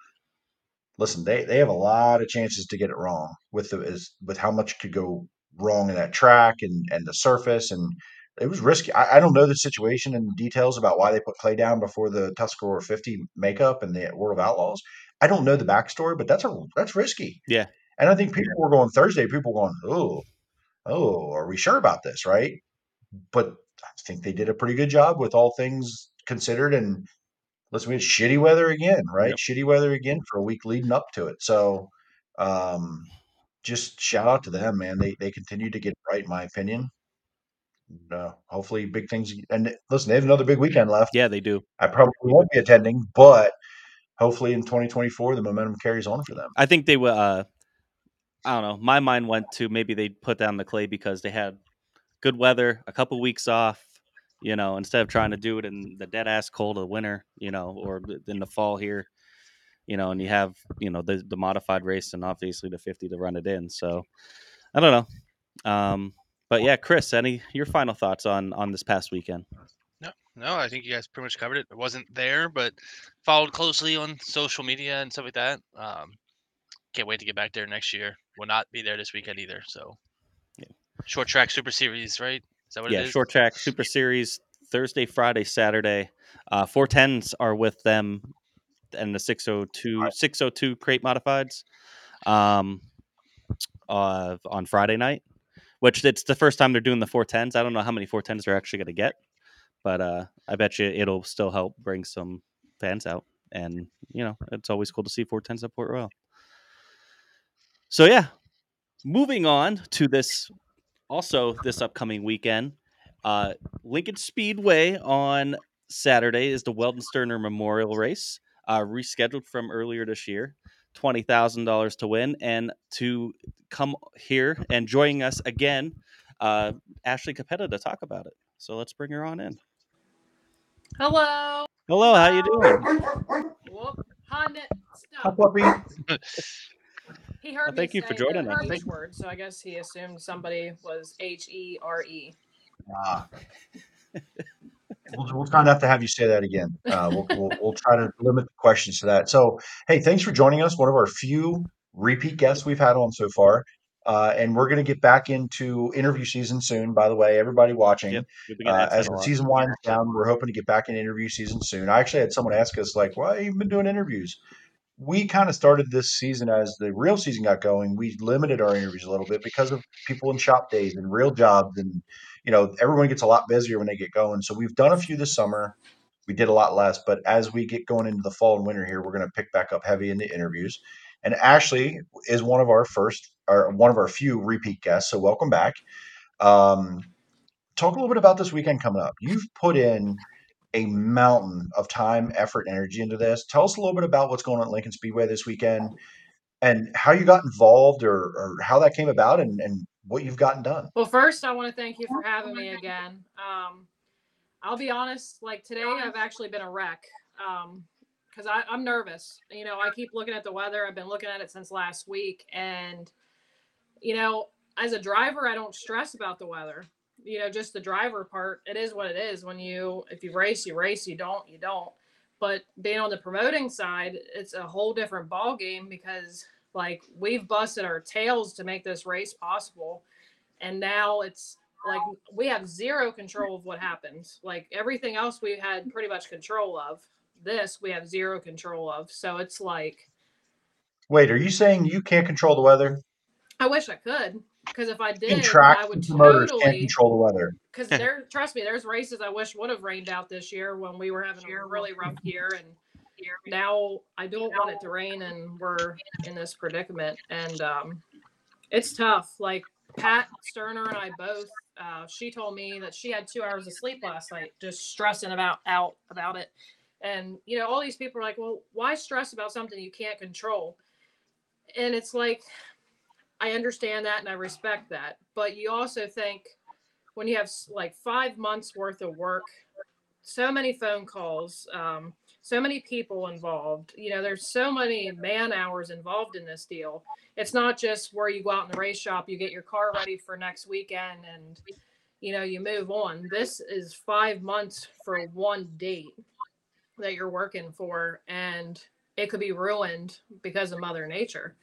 listen, they, they have a lot of chances to get it wrong with the, is, with how much could go wrong in that track and, and the surface. And it was risky. I, I don't know the situation and the details about why they put clay down before the Tuscarora fifty makeup and the World of Outlaws. I don't know the backstory, but that's a, that's risky. Yeah. And I think people were going Thursday, people were going, oh, oh, are we sure about this? Right. But I think they did a pretty good job with all things considered. And listen, we had shitty weather again, right? Yep. Shitty weather again for a week leading up to it. So um, just shout out to them, man. They, they continue to get it right, in my opinion. Uh, hopefully big things. And listen, they have another big weekend left. Yeah, they do. I probably won't be attending, but hopefully in twenty twenty-four, the momentum carries on for them. I think they will. Uh, I don't know. My mind went to maybe they put down the clay because they had good weather, a couple weeks off, you know, instead of trying to do it in the dead ass cold of the winter, you know, or in the fall here, you know, and you have, you know, the, the modified race and obviously the fifty to run it in. So I don't know. Um, But yeah, Chris, any your final thoughts on, on this past weekend? No, no, I think you guys pretty much covered it. I wasn't there, but followed closely on social media and stuff like that. Um, can't wait to get back there next year. Will not be there this weekend either. So, yeah. Short Track Super Series, right? Is that what yeah, it is? Yeah, Short Track Super Series Thursday, Friday, Saturday. Uh, four tens are with them, and the six oh two crate modifieds um, uh, on Friday night. Which it's the first time they're doing the four tens. I don't know how many four tens they're actually going to get, but uh, I bet you it'll still help bring some fans out. And, you know, it's always cool to see four tens at Port Royal. So, yeah, moving on to this, also this upcoming weekend, uh, Lincoln Speedway on Saturday is the Weldon Sterner memorial race, uh, rescheduled from earlier this year. twenty thousand dollars to win, and to come here and joining us again, uh, Ashley Cappetta to talk about it. So let's bring her on in. Hello. Hello. How you doing? Whoop. Honda. Stop. He heard well, thank me you say for joining us. Thank word, so I guess he assumed somebody was H E R E. Ah. We'll, we'll kind of have to have you say that again. Uh, we'll, we'll we'll try to limit the questions to that. So, hey, thanks for joining us. One of our few repeat guests we've had on so far. Uh, and we're going to get back into interview season soon, by the way, everybody watching. Yep, uh, as the season winds down, we're hoping to get back in interview season soon. I actually had someone ask us, like, why have you been doing interviews? We kind of started this season as the real season got going. We limited our interviews a little bit because of people in shop days and real jobs and, you know, everyone gets a lot busier when they get going. So we've done a few this summer. We did a lot less, but as we get going into the fall and winter here, we're going to pick back up heavy in the interviews. And Ashley is one of our first, or one of our few repeat guests. So welcome back. Um, talk a little bit about this weekend coming up. You've put in a mountain of time, effort, and energy into this. Tell us a little bit about what's going on at Lincoln Speedway this weekend and how you got involved or, or how that came about and, and what you've gotten done. Well, first, I want to thank you for having me again. Um, I'll be honest, like today I've actually been a wreck um, because I'm nervous. You know, I keep looking at the weather. I've been looking at it since last week. And, you know, as a driver, I don't stress about the weather. You know, just the driver part, it is what it is. When you, if you race, you race, you don't, you don't. But being on the promoting side, it's a whole different ball game because – like, we've busted our tails to make this race possible. And now it's like we have zero control of what happens. Like, everything else we had pretty much control of. This we have zero control of. So it's like. Wait, are you saying you can't control the weather? I wish I could. Because if I did, I would totally can't control the weather. Because there, trust me, there's races I wish would have rained out this year when we were having a really rough year. And now I don't want it to rain and we're in this predicament and um it's tough. Like Pat Sterner and I both, uh she told me that she had two hours of sleep last night just stressing about out about it. And, you know, all these people are like, well, why stress about something you can't control? And it's like, I understand that and I respect that. But you also think when you have like five months worth of work, so many phone calls, um, so many people involved, you know, there's so many man hours involved in this deal. It's not just where you go out in the race shop, you get your car ready for next weekend and, you know, you move on. This is five months for one date that you're working for, and it could be ruined because of Mother Nature.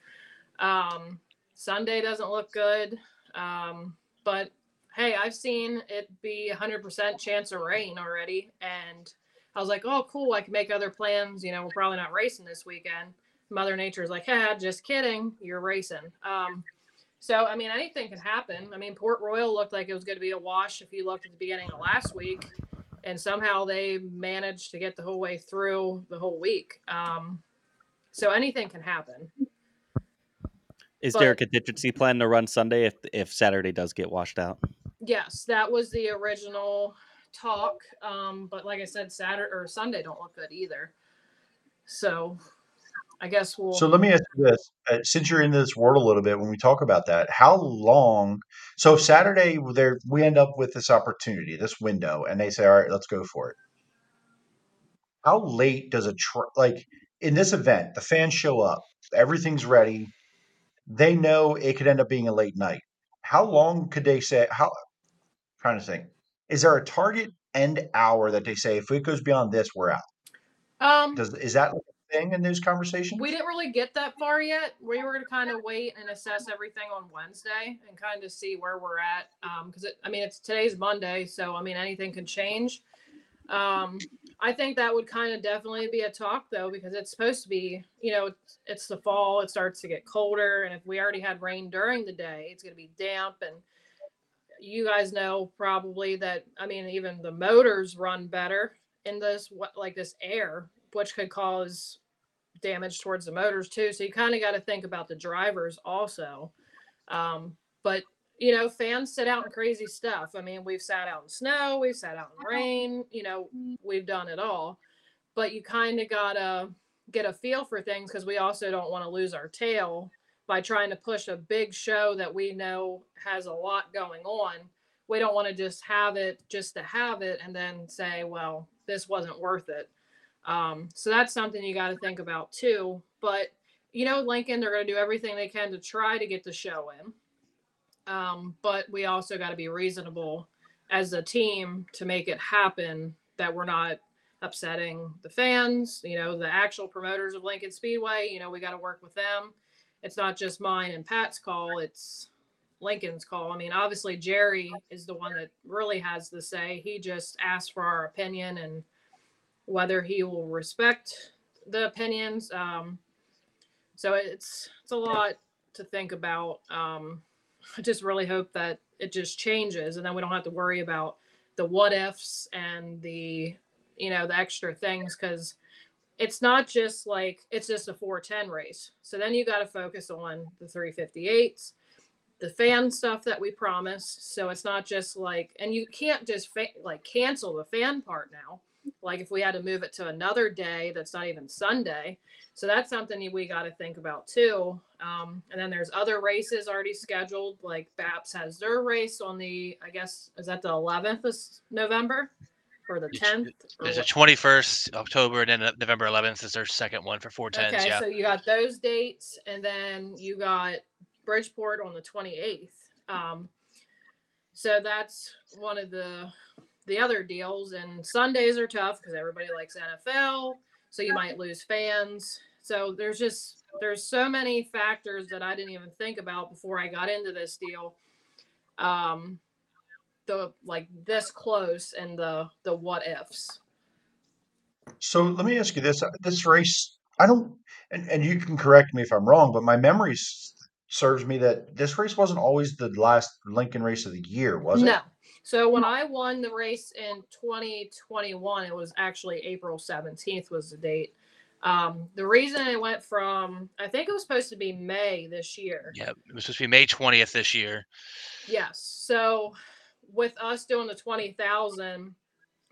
Um, Sunday doesn't look good, um, but hey, I've seen it be one hundred percent chance of rain already, and I was like, oh, cool, I can make other plans. You know, we're probably not racing this weekend. Mother Nature's like, hey, just kidding, you're racing. Um, so, I mean, anything could happen. I mean, Port Royal looked like it was going to be a wash if you looked at the beginning of last week, and somehow they managed to get the whole way through the whole week. Um, so anything can happen. Is but, there a contingency plan to run Sunday if if Saturday does get washed out? Yes, that was the original talk. Um, but like I said, Saturday or Sunday don't look good either. So I guess we'll. So let me ask you this: uh, since you're in this world a little bit, when we talk about that, how long? So if Saturday, there we end up with this opportunity, this window, and they say, "All right, let's go for it." How late does a tr- like in this event? The fans show up, everything's ready. They know it could end up being a late night. How long could they say? How? I'm trying to think. Is there a target end hour that they say if it goes beyond this, we're out? Um, Does is that a thing in those conversations? We didn't really get that far yet. We were going to kind of wait and assess everything on Wednesday and kind of see where we're at. Um, because I mean, it's today's Monday, so I mean, anything can change. Um, I think that would kind of definitely be a talk though, because it's supposed to be, you know, it's, it's the fall, it starts to get colder. And if we already had rain during the day, it's going to be damp. And you guys know probably that, I mean, even the motors run better in this, like this air, which could cause damage towards the motors too. So you kind of got to think about the drivers also. Um, but you know, fans sit out in crazy stuff. I mean, we've sat out in snow, we've sat out in rain, you know, we've done it all. But you kind of got to get a feel for things because we also don't want to lose our tail by trying to push a big show that we know has a lot going on. We don't want to just have it just to have it and then say, well, this wasn't worth it. Um, so that's something you got to think about too. But, you know, Lincoln, they're going to do everything they can to try to get the show in. Um, but we also got to be reasonable as a team to make it happen that we're not upsetting the fans, you know, the actual promoters of Lincoln Speedway. You know, we got to work with them. It's not just mine and Pat's call. It's Lincoln's call. I mean, obviously, Jerry is the one that really has the say. He just asks for our opinion and whether he will respect the opinions. Um, so it's, it's a lot to think about. Um, I just really hope that it just changes and then we don't have to worry about the what ifs and the, you know, the extra things. Cause it's not just like, it's just a four ten race. So then you got to focus on the three fifty-eights, the fan stuff that we promised. So it's not just like, and you can't just fa- like cancel the fan part now. Like if we had to move it to another day, that's not even Sunday. So that's something we got to think about too. Um, and then there's other races already scheduled. Like BAPS has their race on the, I guess, is that the eleventh of November or the tenth? There's what? The twenty-first October and then November eleventh is their second one for four tens. Okay, yeah. So you got those dates and then you got Bridgeport on the twenty-eighth. Um, so that's one of the... the other deals, and Sundays are tough because everybody likes N F L. So you might lose fans. So there's just, there's so many factors that I didn't even think about before I got into this deal. Um, the like this close and the, the what ifs. So let me ask you this, this race, I don't, and, and you can correct me if I'm wrong, but my memory serves me that this race wasn't always the last Lincoln race of the year, was it? No. So when I won the race in twenty twenty-one, it was actually April seventeenth was the date. Um, the reason it went from, I think it was supposed to be May this year. Yeah, it was supposed to be May twentieth this year. Yes. So with us doing the twenty thousand,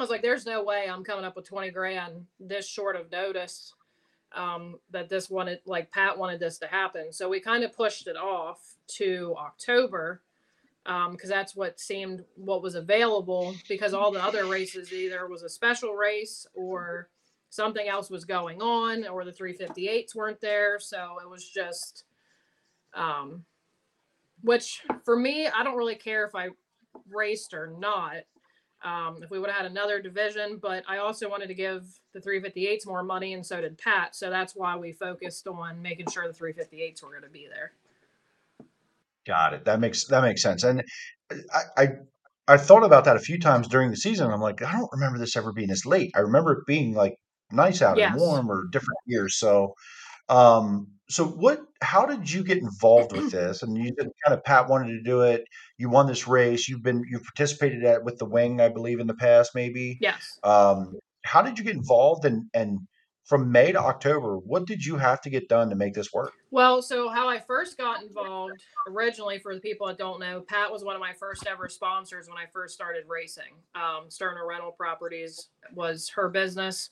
was like, there's no way I'm coming up with twenty grand this short of notice, um, that this wanted, like Pat wanted this to happen. So we kind of pushed it off to October, um, because that's what seemed what was available, because all the other races either was a special race or something else was going on, or the three fifty-eights weren't there. So it was just, um, which for me, I don't really care if I raced or not. Um, if we would have had another division, but I also wanted to give the three fifty-eights more money, and so did Pat. So that's why we focused on making sure the three fifty-eights were going to be there. Got it. That makes, that makes sense. And I, I, I thought about that a few times during the season. I'm like, I don't remember this ever being this late. I remember it being like nice out, yes, and warm, or different years. So, um, so what, how did you get involved with this? And you did kind of, Pat wanted to do it. You won this race. You've been, you've participated at with the wing, I believe, in the past, maybe. Yes. Um, how did you get involved? And, and from May to October, what did you have to get done to make this work? Well, so how I first got involved originally, for the people that don't know, Pat was one of my first ever sponsors when I first started racing. Um, Sterner Rental Properties was her business.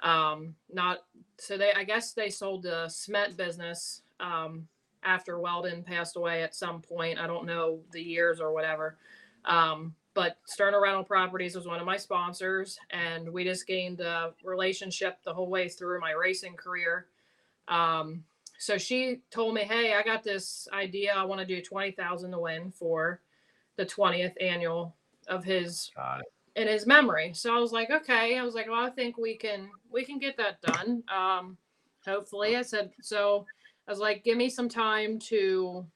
Um, not, so they, I guess they sold the cement business, um, after Weldon passed away at some point. I don't know the years or whatever. Um, but Sterner Rental Properties was one of my sponsors, and we just gained a relationship the whole way through my racing career. Um, so she told me, hey, I got this idea. I want to do twenty thousand to win for the twentieth annual of his, in his memory. So I was like, okay. I was like, well, I think we can, we can get that done. Um, hopefully. I said, so I was like, give me some time to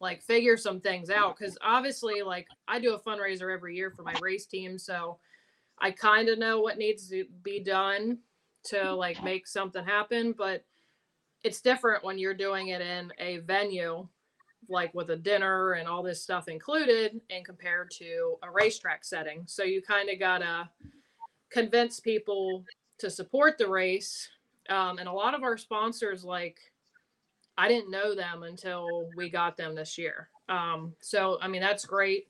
like figure some things out. Cause obviously, like, I do a fundraiser every year for my race team. So I kind of know what needs to be done to like make something happen, but it's different when you're doing it in a venue, like with a dinner and all this stuff included, and compared to a racetrack setting. So you kind of got to convince people to support the race. Um, and a lot of our sponsors, like, I didn't know them until we got them this year. Um, so, I mean, that's great.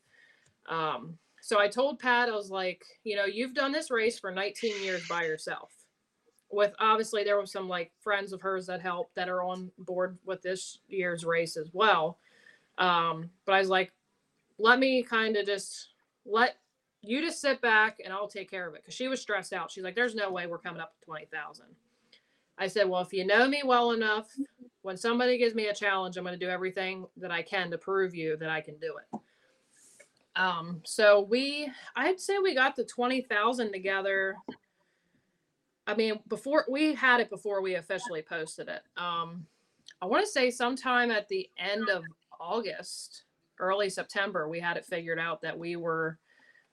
Um, so I told Pat, I was like, you know, you've done this race for nineteen years by yourself. With, obviously, there were some like friends of hers that helped that are on board with this year's race as well. Um, but I was like, let me kind of just let you just sit back and I'll take care of it. Cause she was stressed out. She's like, there's no way we're coming up to twenty thousand. I said, well, if you know me well enough, when somebody gives me a challenge, I'm going to do everything that I can to prove you that I can do it. Um, so we, I'd say we got the twenty thousand together. I mean, before we had it, before we officially posted it, um, I want to say sometime at the end of August, early September, we had it figured out that we were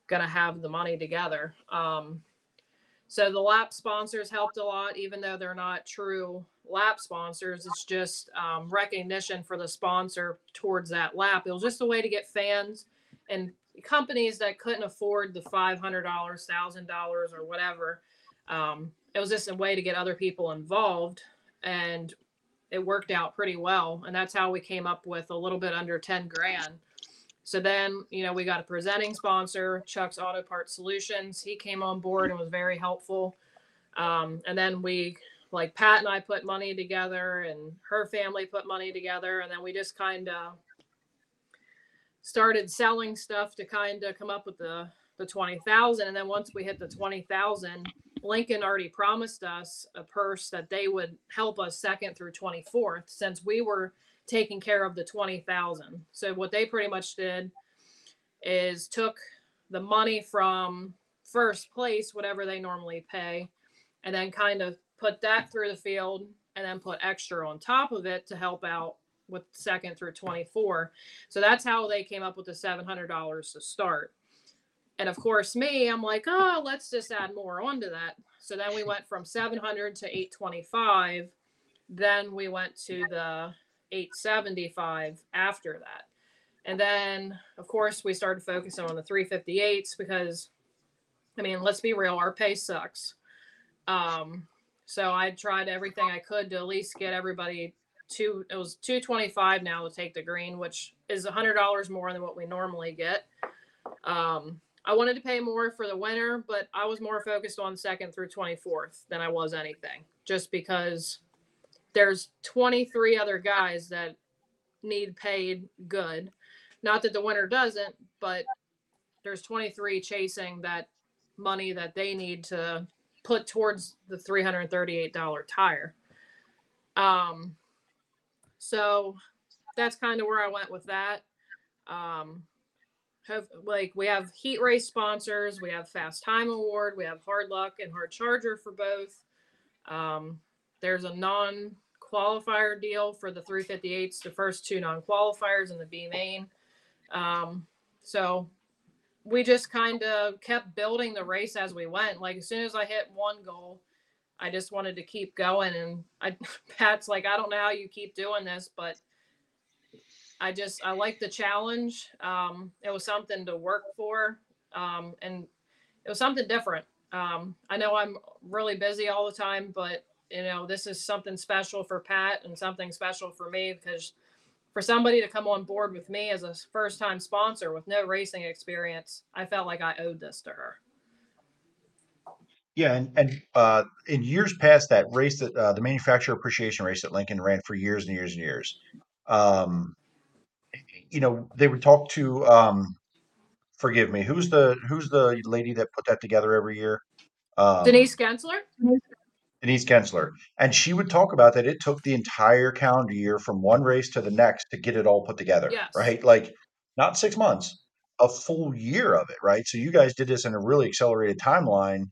going to have the money together. Um, so the lap sponsors helped a lot, even though they're not true lap sponsors. It's just um, recognition for the sponsor towards that lap. It was just a way to get fans and companies that couldn't afford the five hundred dollars, one thousand dollars or whatever. Um, it was just a way to get other people involved, and it worked out pretty well. And that's how we came up with a little bit under ten grand. So then, you know, we got a presenting sponsor, Chuck's Auto Parts Solutions. He came on board and was very helpful. Um, and then we, like Pat and I put money together, and her family put money together. And then we just kind of started selling stuff to kind of come up with the, the twenty thousand. And then once we hit the twenty thousand, Lincoln already promised us a purse that they would help us second through twenty-fourth, since we were taking care of the twenty thousand. So what they pretty much did is took the money from first place, whatever they normally pay, and then kind of put that through the field and then put extra on top of it to help out with second through twenty-four. So that's how they came up with the seven hundred dollars to start. And of course, me, I'm like, oh, let's just add more onto that. So then we went from seven hundred to eight twenty-five. Then we went to the eight seventy-five after that. And then, of course, we started focusing on the three fifty-eights because, I mean, let's be real, our pay sucks. Um, so I tried everything I could to at least get everybody to, it was two twenty-five now to take the green, which is one hundred dollars more than what we normally get. Um, I wanted to pay more for the winner, but I was more focused on second through twenty-fourth than I was anything, just because there's twenty-three other guys that need paid good. Not that the winner doesn't, but there's twenty-three chasing that money that they need to put towards the three hundred thirty-eight dollar tire. Um, so that's kind of where I went with that. Um, have like we have heat race sponsors, we have fast time award, we have hard luck and hard charger for both. Um, there's a non-qualifier deal for the three fifty-eights, the first two non-qualifiers in the B main. Um, so we just kind of kept building the race as we went. Like as soon as I hit one goal, I just wanted to keep going. And I, Pat's like, I don't know how you keep doing this, but I just, I like the challenge. Um, it was something to work for. Um, and it was something different. Um, I know I'm really busy all the time, but you know, this is something special for Pat and something special for me, because for somebody to come on board with me as a first time sponsor with no racing experience, I felt like I owed this to her. Yeah. And, and uh, in years past, that race that uh, the manufacturer appreciation race that Lincoln ran for years and years and years, um, you know, they would talk to, um, forgive me, who's the, who's the lady that put that together every year? Um, Denise Gensler. Denise Gensler. And she would talk about that. It took the entire calendar year from one race to the next to get it all put together, yes. Right? Like not six months, a full year of it. Right. So you guys did this in a really accelerated timeline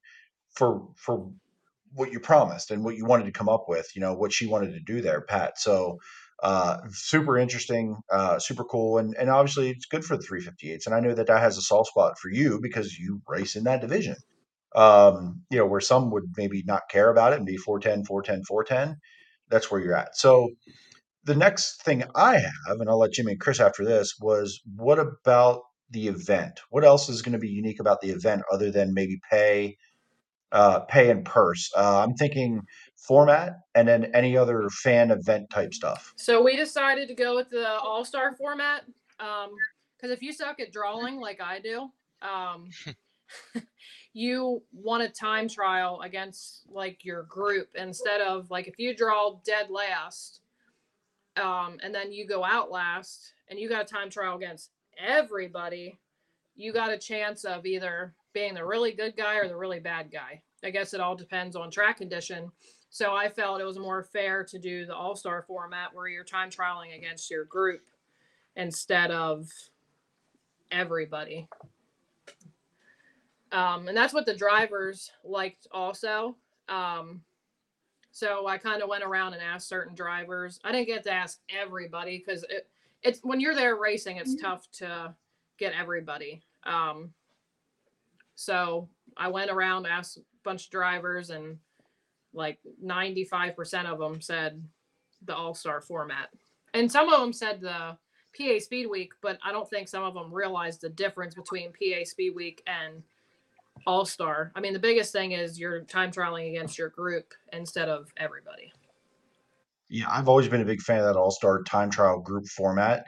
for, for what you promised and what you wanted to come up with, you know, what she wanted to do there, Pat. So, uh, super interesting, uh, super cool. And, and obviously it's good for the three fifty-eights. And I know that that has a soft spot for you because you race in that division. Um, you know, where some would maybe not care about it and be four ten, four ten, four ten, that's where you're at. So the next thing I have, and I'll let Jimmy and Chris after this, was what about the event? What else is going to be unique about the event other than maybe pay, uh, pay and purse? Uh, I'm thinking format and then any other fan event type stuff. So we decided to go with the all-star format. Um, cause if you suck at drawing like I do, um, you want a time trial against like your group instead of like if you draw dead last um and then you go out last and you got a time trial against everybody, you got a chance of either being the really good guy or the really bad guy. I guess it all depends on track condition. So I felt it was more fair to do the all-star format where you're time trialing against your group instead of everybody. Um, and that's what the drivers liked also. Um, so I kind of went around and asked certain drivers. I didn't get to ask everybody because it, it's when you're there racing, it's mm-hmm. tough to get everybody. Um, so I went around, asked a bunch of drivers, and like ninety-five percent of them said the all-star format. And some of them said the P A Speed Week, but I don't think some of them realized the difference between P A Speed Week and all-star. I mean, the biggest thing is you're time trialing against your group instead of everybody. Yeah, I've always been a big fan of that all-star time trial group format.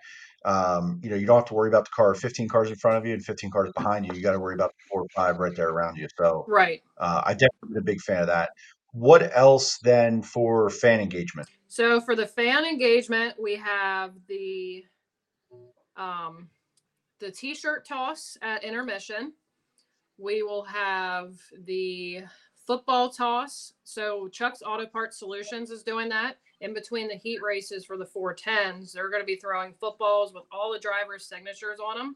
Um, you know, you don't have to worry about the car, fifteen cars in front of you and fifteen cars behind you. You got to worry about four or five right there around you. So right. Uh, I definitely been a big fan of that. What else then for fan engagement? So for the fan engagement, we have the um, the t-shirt toss at intermission. We will have the football toss. So Chuck's Auto Parts Solutions is doing that. In between the heat races for the four tens, they're going to be throwing footballs with all the drivers' signatures on them.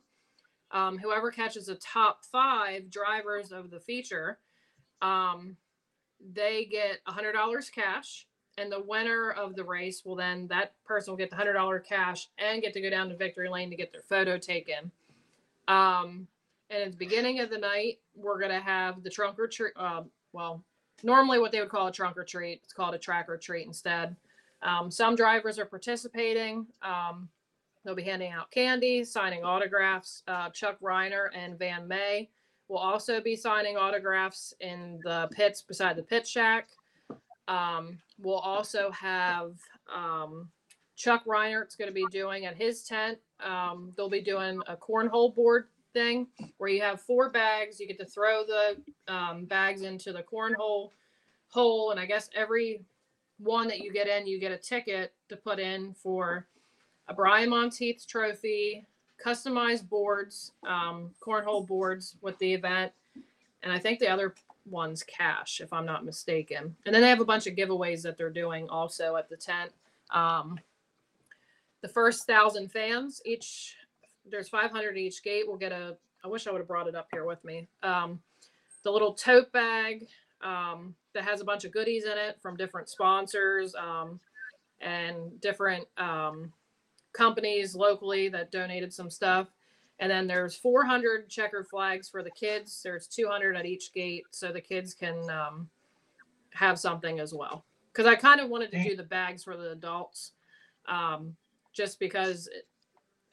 Um, whoever catches the top five drivers of the feature, um, they get one hundred dollars cash. And the winner of the race will then, that person will get the one hundred dollars cash and get to go down to Victory Lane to get their photo taken. Um, And at the beginning of the night, we're going to have the trunk or treat. Uh, well, normally what they would call a trunk or treat, it's called a track or treat instead. Um, some drivers are participating. Um, they'll be handing out candy, signing autographs. Uh, Chuck Reiner and Van May will also be signing autographs in the pits beside the pit shack. Um, we'll also have um, Chuck Reinert's going to be doing at his tent. Um, they'll be doing a cornhole board thing where you have four bags. You get to throw the um, bags into the cornhole hole, and I guess every one that you get in, you get a ticket to put in for a Brian Monteith trophy, customized boards, um, cornhole boards with the event, and I think the other one's cash, if I'm not mistaken. And then they have a bunch of giveaways that they're doing also at the tent. Um, the first thousand fans, each there's five hundred at each gate, will get a, I wish I would have brought it up here with me, um, the little tote bag um, that has a bunch of goodies in it from different sponsors um, and different um, companies locally that donated some stuff. And then there's four hundred checkered flags for the kids. There's two hundred at each gate, so the kids can um, have something as well. Because I kind of wanted to do the bags for the adults, um, just because it,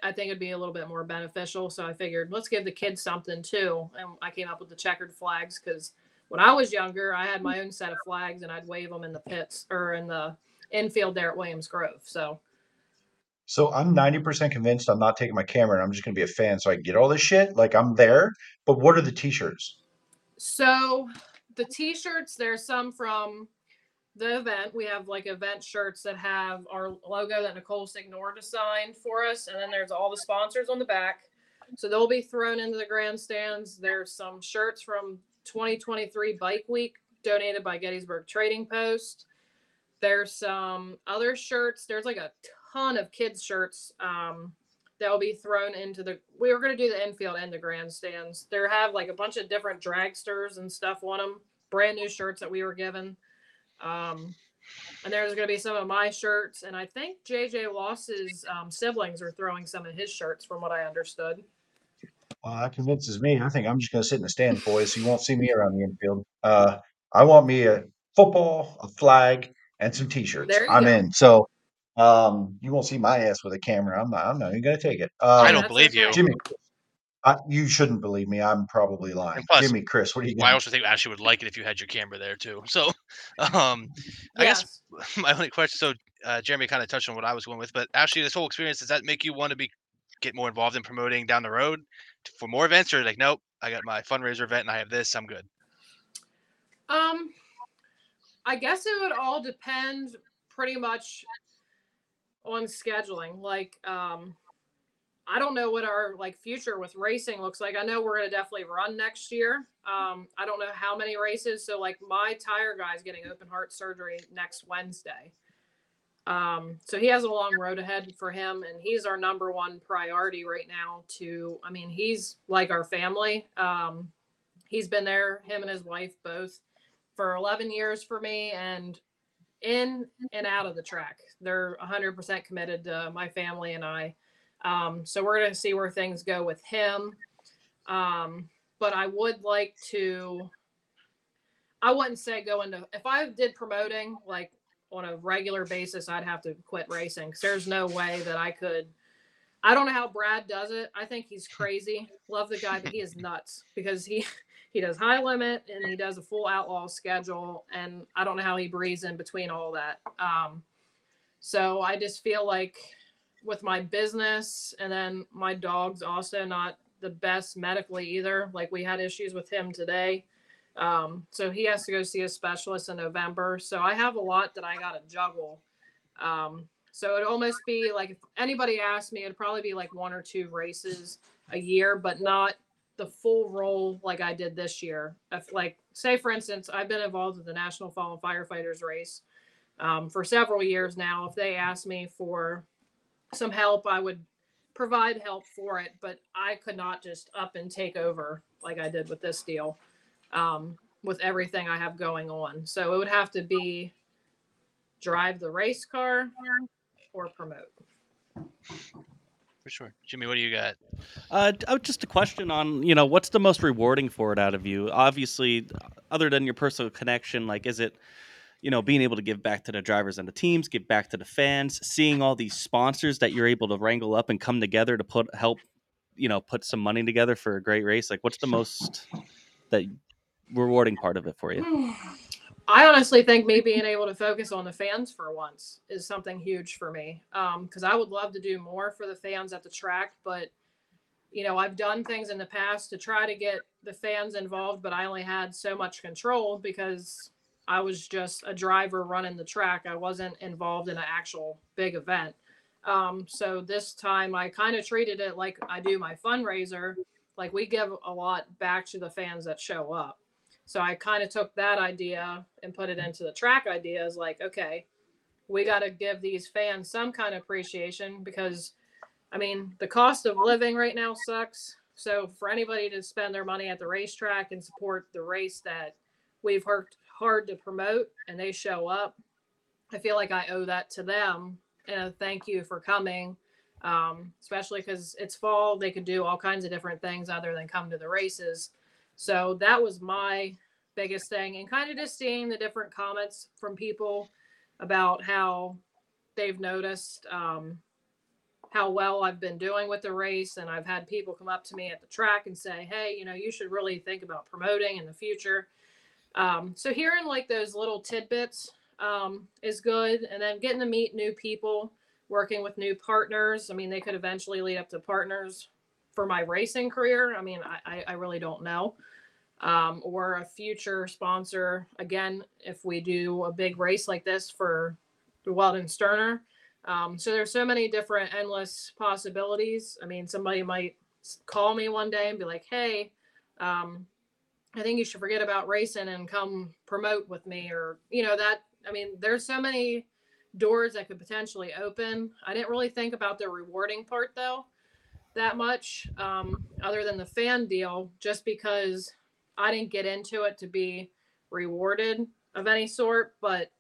I think it'd be a little bit more beneficial. So I figured, let's give the kids something too. And I came up with the checkered flags because when I was younger, I had my own set of flags and I'd wave them in the pits or in the infield there at Williams Grove. So. So I'm ninety percent convinced I'm not taking my camera and I'm just going to be a fan. So I get all this shit, like I'm there, but what are the t-shirts? So the t-shirts, there's some from the event. We have like event shirts that have our logo that Nicole Signor designed for us. And then there's all the sponsors on the back. So they'll be thrown into the grandstands. There's some shirts from twenty twenty-three Bike Week donated by Gettysburg Trading Post. There's some other shirts. There's like a ton of kids' shirts um, that will be thrown into the, we were going to do the infield and the grandstands. There have like a bunch of different dragsters and stuff on them, brand new shirts that we were given. Um, and there's going to be some of my shirts. And I think J J Loss's um, siblings are throwing some of his shirts from what I understood. Well, that convinces me. I think I'm just going to sit in the stand, boys. So you won't see me around the infield. Uh, I want me a football, a flag, and some t-shirts. I'm go. in. So, Um, you won't see my ass with a camera. I'm not, I'm not even going to take it. Um, I don't believe you, Jimmy. I, you shouldn't believe me. I'm probably lying. Plus, Jimmy, Chris, what do you? Well, I also think Ashley would like it if you had your camera there too. So, um, I yes. guess my only question. So, uh, Jeremy kind of touched on what I was going with, but Ashley, this whole experience, does that make you want to be get more involved in promoting down the road for more events, or like, nope, I got my fundraiser event and I have this, I'm good. Um, I guess it would all depend pretty much on scheduling. Like, um, I don't know what our like future with racing looks like. I know we're going to definitely run next year. Um, I don't know how many races. So like my tire guy's getting open heart surgery next Wednesday. Um, so he has a long road ahead for him, and he's our number one priority right now to, I mean, he's like our family. Um, he's been there, him and his wife, both for eleven years for me, and in and out of the track, they're one hundred percent committed to my family and I. Um, so we're going to see where things go with him. Um, but I would like to, I wouldn't say go into, if I did promoting like on a regular basis, I'd have to quit racing because there's no way that I could. I don't know how Brad does it. I think he's crazy. Love the guy, but he is nuts because he, he does High Limit and he does a full outlaw schedule. And I don't know how he breathes in between all that. Um, so I just feel like with my business, and then my dog's also not the best medically either. Like we had issues with him today. Um, so he has to go see a specialist in November. So I have a lot that I got to juggle. Um, So it'd almost be like, if anybody asked me, it'd probably be like one or two races a year, but not the full role like I did this year. If, like, say, for instance, I've been involved with the National Fallen Firefighters race um, for several years now. If they asked me for some help, I would provide help for it, but I could not just up and take over like I did with this deal um, with everything I have going on. So it would have to be drive the race car or promote. For sure. Jimmy, what do you got? Uh, just a question on, you know, what's the most rewarding for it out of you? Obviously, other than your personal connection, like, is it, you know, being able to give back to the drivers and the teams, give back to the fans, seeing all these sponsors that you're able to wrangle up and come together to put help, you know, put some money together for a great race? Like, what's the most that rewarding part of it for you? I honestly think me being able to focus on the fans for once is something huge for me, because um, I would love to do more for the fans at the track, but you know, I've done things in the past to try to get the fans involved, but I only had so much control because I was just a driver running the track. I wasn't involved in an actual big event. Um, so this time I kind of treated it like I do my fundraiser. Like, we give a lot back to the fans that show up. So I kind of took that idea and put it into the track ideas. Like, okay, we got to give these fans some kind of appreciation because, I mean, the cost of living right now sucks. So for anybody to spend their money at the racetrack and support the race that we've worked hard to promote and they show up, I feel like I owe that to them. And thank you for coming, um, especially because it's fall. They could do all kinds of different things other than come to the races. So that was my biggest thing, and kind of just seeing the different comments from people about how they've noticed um, how well I've been doing with the race. And I've had people come up to me at the track and say, hey, you know, you should really think about promoting in the future. Um, so hearing like those little tidbits um, is good. And then getting to meet new people, working with new partners. I mean, they could eventually lead up to partners for my racing career. I mean, I, I really don't know. Um, or a future sponsor. Again, if we do a big race like this for the Weldon Sterner. Um, so there's so many different endless possibilities. I mean, somebody might call me one day and be like, hey, um, I think you should forget about racing and come promote with me, or, you know, that, I mean, there's so many doors that could potentially open. I didn't really think about the rewarding part though, that much, um, other than the fan deal, just because I didn't get into it to be rewarded of any sort. But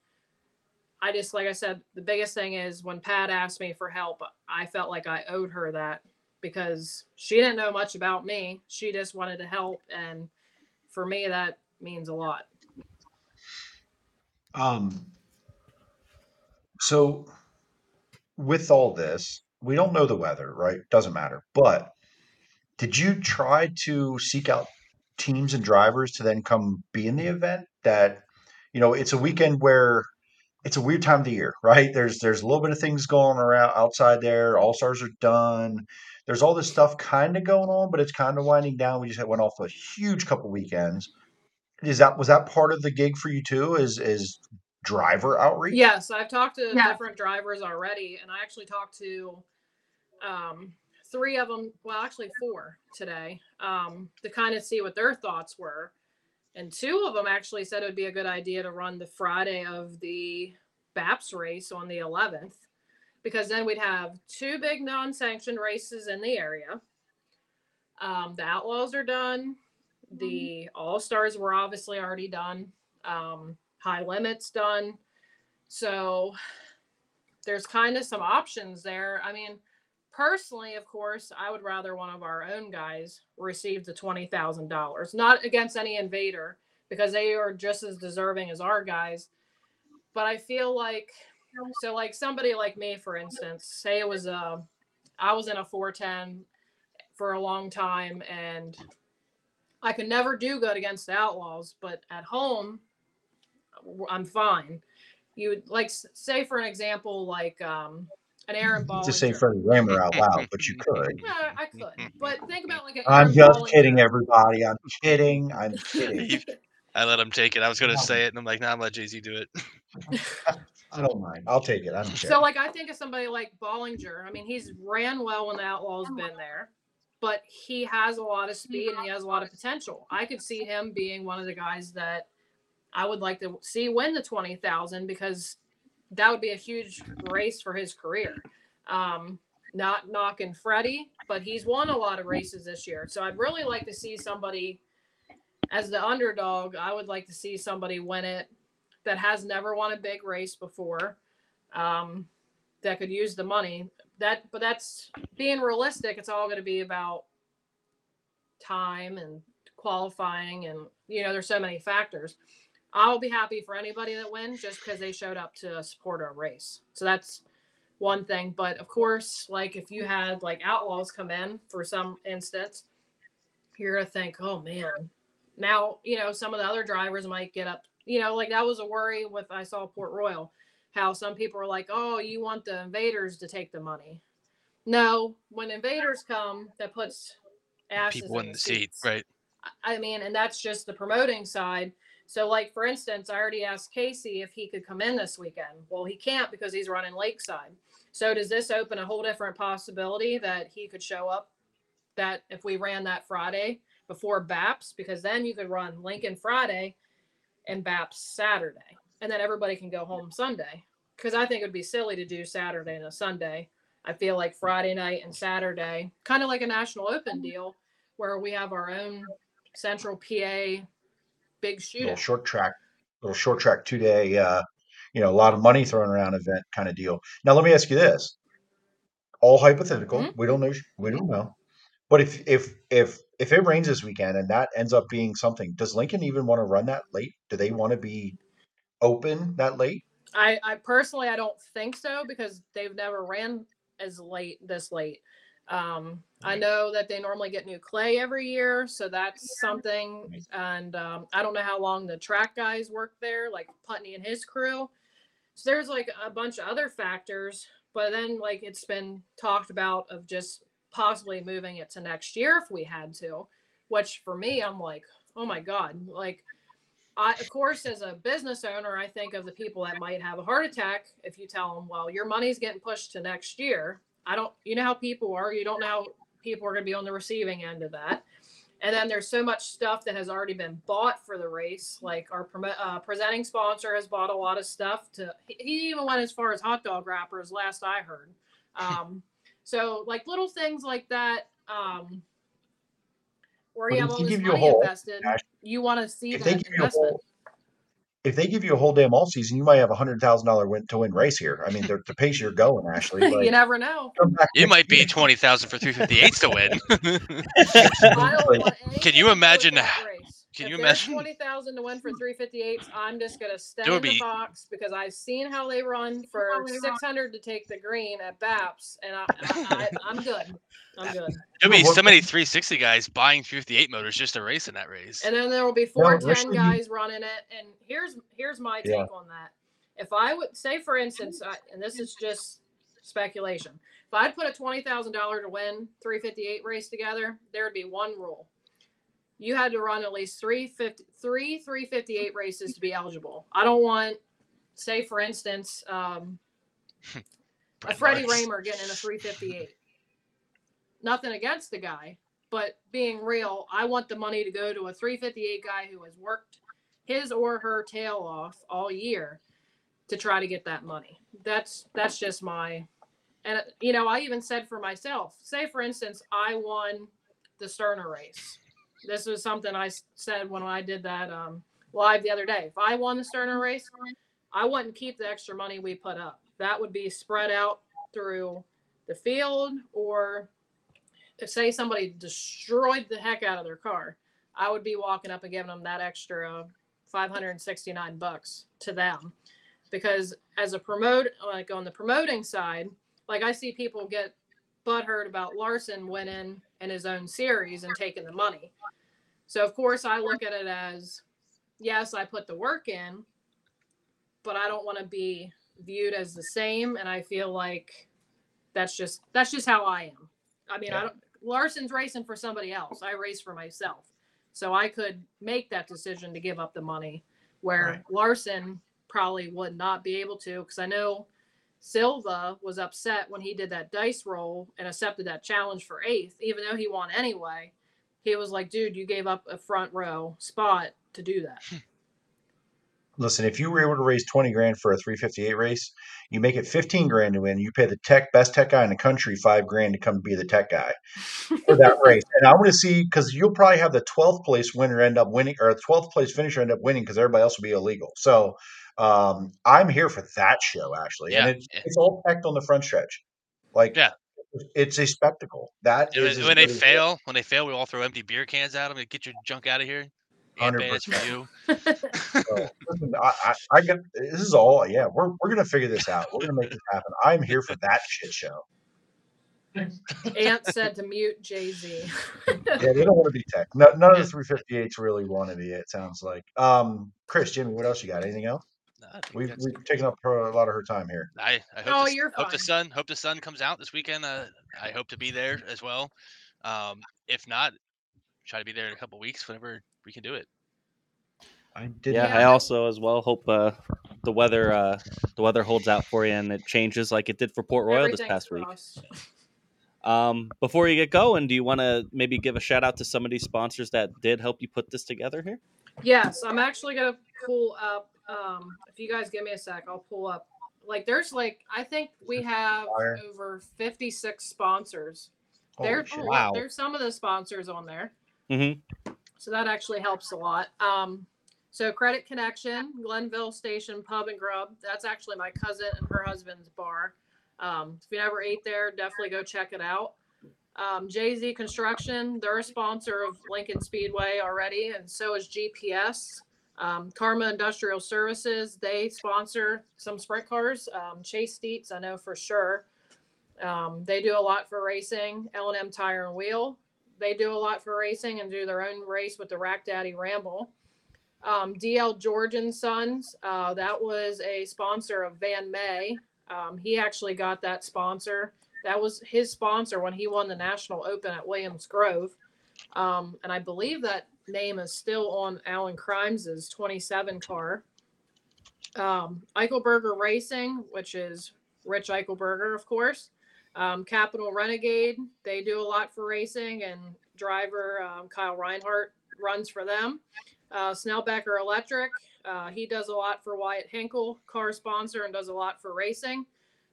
I just, like I said, the biggest thing is when Pat asked me for help, I felt like I owed her that because she didn't know much about me. She just wanted to help, and for me, that means a lot. Um, so with all this, we don't know the weather, right? Doesn't matter. But did you try to seek out teams and drivers to then come be in the event? That, you know, it's a weekend where it's a weird time of the year, right? There's, there's a little bit of things going around outside there. All-Stars are done. There's all this stuff kind of going on, but it's kind of winding down. We just had went off a huge couple weekends. Is that, was that part of the gig for you too? Is, is driver outreach? Yes. I've talked to yeah. different drivers already. And I actually talked to, um, three of them. Well, actually four today, um, to kind of see what their thoughts were. And two of them actually said it would be a good idea to run the Friday of the BAPS race on the eleventh, because then we'd have two big non-sanctioned races in the area. Um, the Outlaws are done. The All-Stars were obviously already done. Um, High Limit's done. So there's kind of some options there. I mean, personally, of course, I would rather one of our own guys receive the twenty thousand dollars, not against any invader, because they are just as deserving as our guys. But I feel like, so like somebody like me, for instance, say it was a, I was in a four ten for a long time, and I could never do good against the Outlaws, but at home, I'm fine. You would, like, say for an example, like, um, an Aaron Ball. To say Freddie Rammer out loud, but you could. Yeah, I could. But think about like an Aaron I'm just Bollinger. Kidding, everybody. I'm kidding. I'm kidding. I let him take it. I was going to say it, and I'm like, nah, I'm let Jay-Z do it. I don't mind. I'll take it. I don't care. So, like, I think of somebody like Bollinger. I mean, he's ran well when the Outlaw's been there, but he has a lot of speed and he has a lot of potential. I could see him being one of the guys that I would like to see win the twenty thousand because that would be a huge race for his career. Um, not knocking Freddie, but he's won a lot of races this year. So I'd really like to see somebody as the underdog. I would like to see somebody win it that has never won a big race before, um, that could use the money. That, but that's being realistic. It's all going to be about time and qualifying, and, you know, there's so many factors. I'll be happy for anybody that wins just because they showed up to support our race. So that's one thing. But of course, like if you had like Outlaws come in for some instance, you're going to think, oh man, now, you know, some of the other drivers might get up, you know, like that was a worry with, I saw Port Royal, how some people were like, oh, you want the invaders to take the money. No, when invaders come, that puts asses people in, in the seats. seats. Right. I mean, and that's just the promoting side. So, like, for instance, I already asked Casey if he could come in this weekend. Well, he can't because he's running Lakeside. So does this open a whole different possibility that he could show up, that if we ran that Friday before BAPS? Because then you could run Lincoln Friday and BAPS Saturday. And then everybody can go home Sunday. Because I think it would be silly to do Saturday and a Sunday. I feel like Friday night and Saturday, kind of like a National Open deal, where we have our own Central P A big shootout. Little short track, little short track two day, uh, you know, a lot of money thrown around event kind of deal. Now, let me ask you this: all hypothetical. Mm-hmm. We don't know. We don't know. But if if if if it rains this weekend and that ends up being something, does Lincoln even want to run that late? Do they want to be open that late? I, I personally, I don't think so, because they've never ran as late this late. Um, right. I know that they normally get new clay every year, so that's something. Right. And um, I don't know how long the track guys work there, like Putney and his crew. So there's like a bunch of other factors, but then like it's been talked about of just possibly moving it to next year if we had to, which for me, I'm like, oh my God, like. I, of course, as a business owner, I think of the people that might have a heart attack if you tell them, well, your money's getting pushed to next year. I don't, you know how people are, you don't know how people are going to be on the receiving end of that. And then there's so much stuff that has already been bought for the race. Like our uh, presenting sponsor has bought a lot of stuff to, he even went as far as hot dog wrappers last I heard. Um, so like little things like that, um, where you have all this money invested. You want to see if that they give investment. You a whole, if they give you a whole damn all season, you might have a hundred thousand dollar win to win race here. I mean, the pace you're going, Ashley. Like, you never know. It might be twenty thousand for three fifty eights to win. Can you imagine? Can if you imagine twenty thousand to win for three fifty eights? I'm just gonna stay in be... the box because I've seen how they run for six hundred to take the green at BAPS, and I, I, I, I'm good. I'm good. There'll be so many three sixty guys buying three fifty eight motors just to race in that race, and then there will be four ten no, guys running it. And here's here's my take yeah. on that. If I would say, for instance, I, and this is just speculation, if I'd put a twenty thousand dollar to win three fifty eight race together, there would be one rule. You had to run at least three fifty-eight races to be eligible. I don't want, say, for instance, um, a Freddie Raymer getting in a three fifty-eight. Nothing against the guy, but being real, I want the money to go to a three fifty-eight guy who has worked his or her tail off all year to try to get that money. That's that's just my – and, you know, I even said for myself, say, for instance, I won the Sterner race. This was something I said when I did that um, live the other day. If I won the Sterner race, I wouldn't keep the extra money we put up. That would be spread out through the field, or if, say, somebody destroyed the heck out of their car, I would be walking up and giving them that extra five hundred sixty-nine bucks to them. Because as a promote, like on the promoting side, like I see people get butthurt about Larson winning in his own series and taking the money. So, of course, I look at it as, yes, I put the work in, but I don't want to be viewed as the same. And I feel like that's just that's just how I am. I mean, yeah. I don't, Larson's racing for somebody else. I race for myself. So I could make that decision to give up the money, where right. Larson probably would not be able to, because I know Silva was upset when he did that dice roll and accepted that challenge for eighth, even though he won anyway. He was like, dude, you gave up a front row spot to do that. Listen, if you were able to raise twenty grand for a three fifty-eight race, you make it fifteen grand to win. You pay the tech best tech guy in the country five grand to come be the tech guy for that race. And I want to see, because you'll probably have the twelfth place winner end up winning, or twelfth place finisher end up winning, because everybody else will be illegal. So um, I'm here for that show, Ashley. Yeah. And it, it's all teched on the front stretch. Like, yeah. It's a spectacle. That is when they fail. When they fail, we all throw empty beer cans at them and get your junk out of here. one hundred percent for you. So, listen, I, I, I got, this is all. Yeah, we're we're gonna figure this out. We're gonna make this happen. I'm here for that shit show. Ant said to mute Jay-Z. Yeah, they don't want to be tech. No, none of the three fifty-eights really want to be. It sounds like. Um, Chris, Jimmy, what else you got? Anything else? No, we've we've good. taken up her, a lot of her time here. I, I hope, oh, the, you're hope the sun hope the sun comes out this weekend. Uh, I hope to be there as well. Um, if not, try to be there in a couple weeks whenever we can do it. I did. Yeah, I also as well hope uh, the weather uh, the weather holds out for you and it changes like it did for Port Royal Everything this past crossed. week. Um, before you get going, do you want to maybe give a shout out to some of these sponsors that did help you put this together here? Yes, I'm actually going to pull up. Um, if you guys give me a sec, I'll pull up. Like, there's like, I think we have over fifty-six sponsors. There, oh, wow. There's some of the sponsors on there. Mm-hmm. So that actually helps a lot. Um, so Credit Connection, Glenville Station Pub and Grub. That's actually my cousin and her husband's bar. Um, if you never ate there, definitely go check it out. Um, Jay-Z Construction, they're a sponsor of Lincoln Speedway already, and so is G P S. Um, Karma Industrial Services, they sponsor some sprint cars. Um, Chase Steets, I know for sure. Um, they do a lot for racing. L and M Tire and Wheel, they do a lot for racing and do their own race with the Rack Daddy Ramble. Um, D L George and Sons, uh, that was a sponsor of Van May. Um, he actually got that sponsor. That was his sponsor when he won the National Open at Williams Grove. Um, and I believe that name is still on Alan Crimes's twenty-seven car. Um, Eichelberger Racing, which is Rich Eichelberger, of course. Um, Capital Renegade, they do a lot for racing, and driver um, Kyle Reinhardt runs for them. Uh, Snellbecker Electric, uh, he does a lot for Wyatt Hinkle, car sponsor, and does a lot for racing.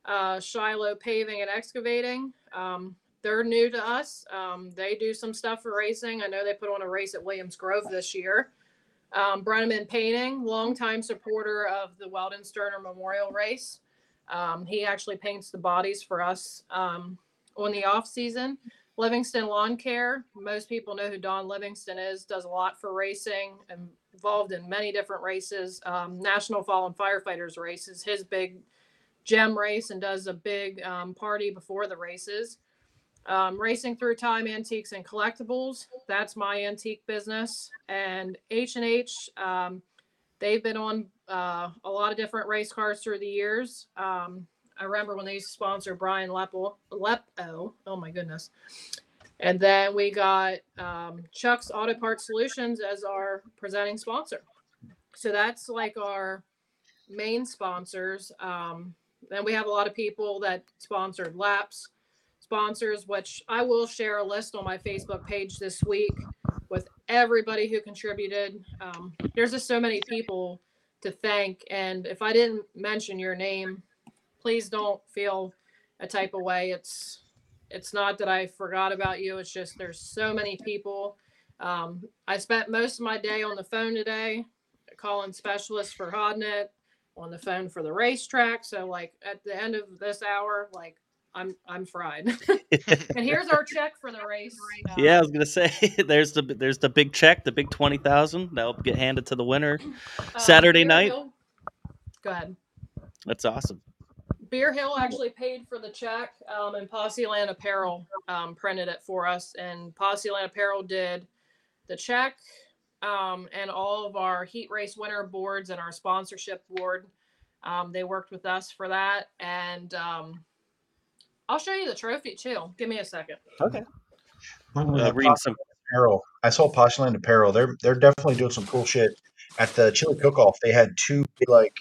Uh, Shiloh Paving and Excavating, um, they're new to us. Um, they do some stuff for racing. I know they put on a race at Williams Grove this year. Um, Brenneman Painting, longtime supporter of the Weldon Sterner Memorial Race. Um, he actually paints the bodies for us um, on the off season. Livingston Lawn Care, most people know who Don Livingston is, does a lot for racing, involved in many different races. Um, National Fallen Firefighters race is his big gem race and does a big um, party before the races. Um, Racing Through Time Antiques and Collectibles, that's my antique business. And H and H, um, they've been on uh, a lot of different race cars through the years. Um, I remember when they used to sponsor Brian Lepo, Lepo, oh my goodness. And then we got um, Chuck's Auto Parts Solutions as our presenting sponsor. So that's like our main sponsors. Um, then we have a lot of people that sponsored laps, sponsors, which I will share a list on my Facebook page this week with everybody who contributed. Um, there's just so many people to thank. And if I didn't mention your name, please don't feel a type of way. It's it's not that I forgot about you. It's just there's so many people. Um, I spent most of my day on the phone today, calling specialists for Hodnett, on the phone for the racetrack. So, like, at the end of this hour, like, I'm I'm fried. And here's our check for the race. Right now. Yeah, I was gonna say there's the there's the big check, the big twenty thousand that'll get handed to the winner um, Saturday night. Hill. Go ahead. That's awesome. Beer Hill actually paid for the check, um, and Posse Land Apparel um, printed it for us. And Posse Land Apparel did the check um, and all of our heat race winner boards and our sponsorship board. Um, they worked with us for that. And um, I'll show you the trophy. Chill. Give me a second. Okay. Uh, read some apparel. I saw Posse Land Apparel. They're, they're definitely doing some cool shit. At the Chili Cook-Off, they had two, like,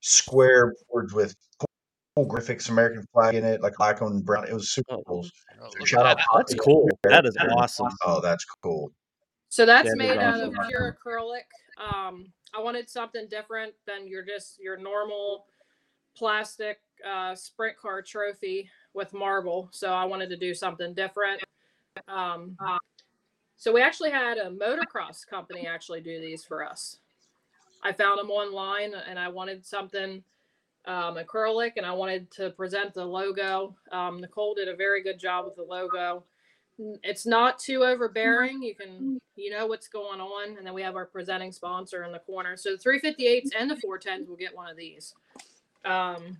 square boards with graphics, American flag in it, like black and brown. It was super cool. Oh, shout out. That's cool. That is awesome. Oh, that's cool. So that's that made out awesome. of pure acrylic. Um, I wanted something different than your just your normal plastic uh, sprint car trophy with marble. So I wanted to do something different. Um, so we actually had a motocross company actually do these for us. I found them online, and I wanted something Um, acrylic, and I wanted to present the logo. Um, Nicole did a very good job with the logo. It's not too overbearing. You can, you know what's going on. And then we have our presenting sponsor in the corner. So the three fifty-eights and the four tens will get one of these. Um,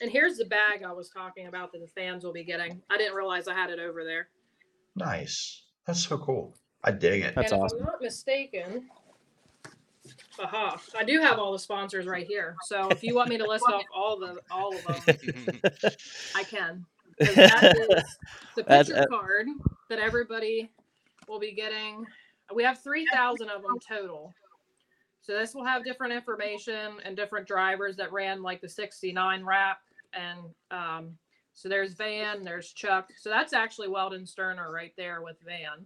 and here's the bag I was talking about that the fans will be getting. I didn't realize I had it over there. Nice. That's so cool. I dig it. That's and awesome. If I'm not mistaken, Aha. Uh-huh. I do have all the sponsors right here. So if you want me to list off all the all of them, I can. That is the picture that's, card. that everybody will be getting. We have three thousand of them total. So this will have different information and different drivers that ran like the sixty-nine wrap. And um, so there's Van, there's Chuck. So that's actually Weldon Sterner right there with Van.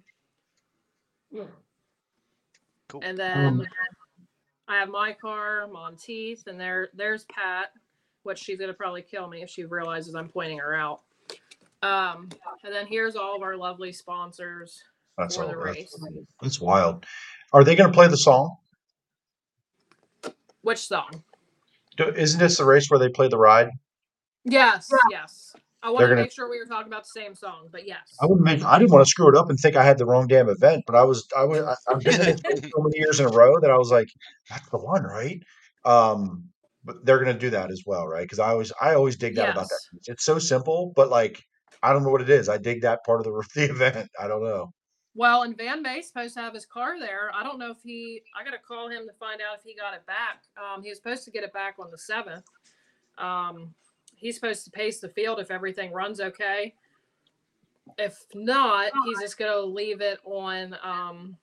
Yeah. Cool. And then um, I have my car, Monteith, and there, there's Pat, which she's going to probably kill me if she realizes I'm pointing her out. Um, and then here's all of our lovely sponsors that's for the race. That's, that's wild. Are they going to play the song? Which song? Do, isn't this the race where they play the ride? Yes, yes. I wanted gonna, to make sure we were talking about the same song, but yes. I wouldn't make. I didn't want to screw it up and think I had the wrong damn event, but I was. I was. I, I've been in it so many years in a row that I was like, "That's the one, right?" Um, but they're going to do that as well, right? Because I always, I always dig that yes. about that. It's so simple, but like, I don't know what it is. I dig that part of the, the event. I don't know. Well, and Van May is supposed to have his car there. I don't know if he – I got to call him to find out if he got it back. Um, he was supposed to get it back on the seventh. Um, he's supposed to pace the field if everything runs okay. If not, he's just going to leave it on um,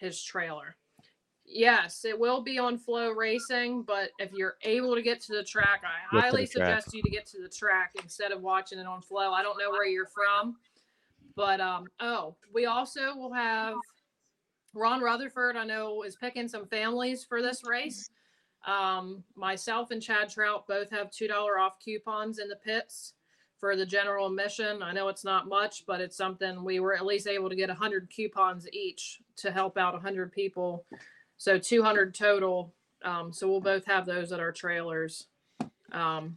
his trailer. Yes, it will be on Flow Racing, but if you're able to get to the track, I get highly track. suggest you to get to the track instead of watching it on Flow. I don't know where you're from. But, um, oh, we also will have Ron Rutherford, I know, is picking some families for this race. Um, myself and Chad Trout both have two dollars off coupons in the pits for the general admission. I know it's not much, but it's something we were at least able to get one hundred coupons each to help out one hundred people. So two hundred total. Um, so we'll both have those at our trailers. Um,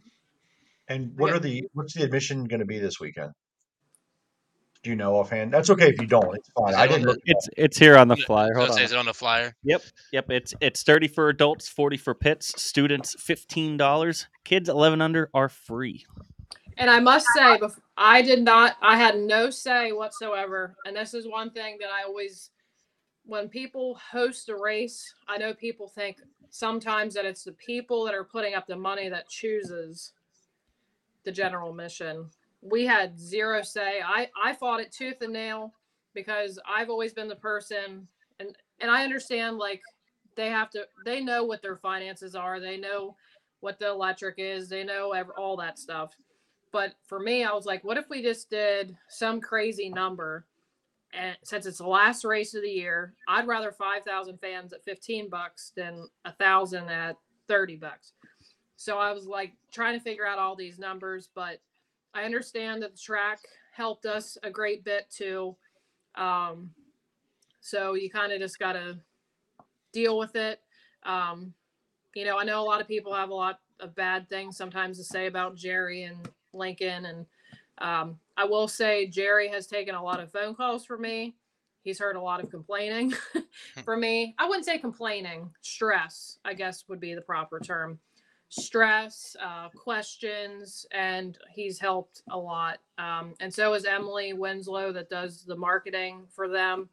and what okay. are the what's the admission going to be this weekend? Do you know offhand? That's okay if you don't. It's fine. I didn't. Look it it's it's here on the flyer. Hold on. Is it on the flyer? Yep, yep. It's it's thirty for adults, forty for pits. Students fifteen dollars. Kids eleven under are free. And I must say, I did not. I had no say whatsoever. And this is one thing that I always, when people host a race, I know people think sometimes that it's the people that are putting up the money that chooses the general admission. We had zero say. I, I fought it tooth and nail because I've always been the person, and, and I understand, like, they have to, they know what their finances are. They know what the electric is. They know ever, all that stuff. But for me, I was like, what if we just did some crazy number? And since it's the last race of the year, I'd rather five thousand fans at fifteen bucks than one thousand at thirty bucks. So I was like trying to figure out all these numbers, but I understand that the track helped us a great bit too. Um, so you kind of just got to deal with it. Um, you know, I know a lot of people have a lot of bad things sometimes to say about Jerry and Lincoln. And um, I will say Jerry has taken a lot of phone calls from me. He's heard a lot of complaining from me. I wouldn't say complaining, stress, I guess would be the proper term. Stress, uh, questions, and he's helped a lot. Um, and so is Emily Winslow that does the marketing for them.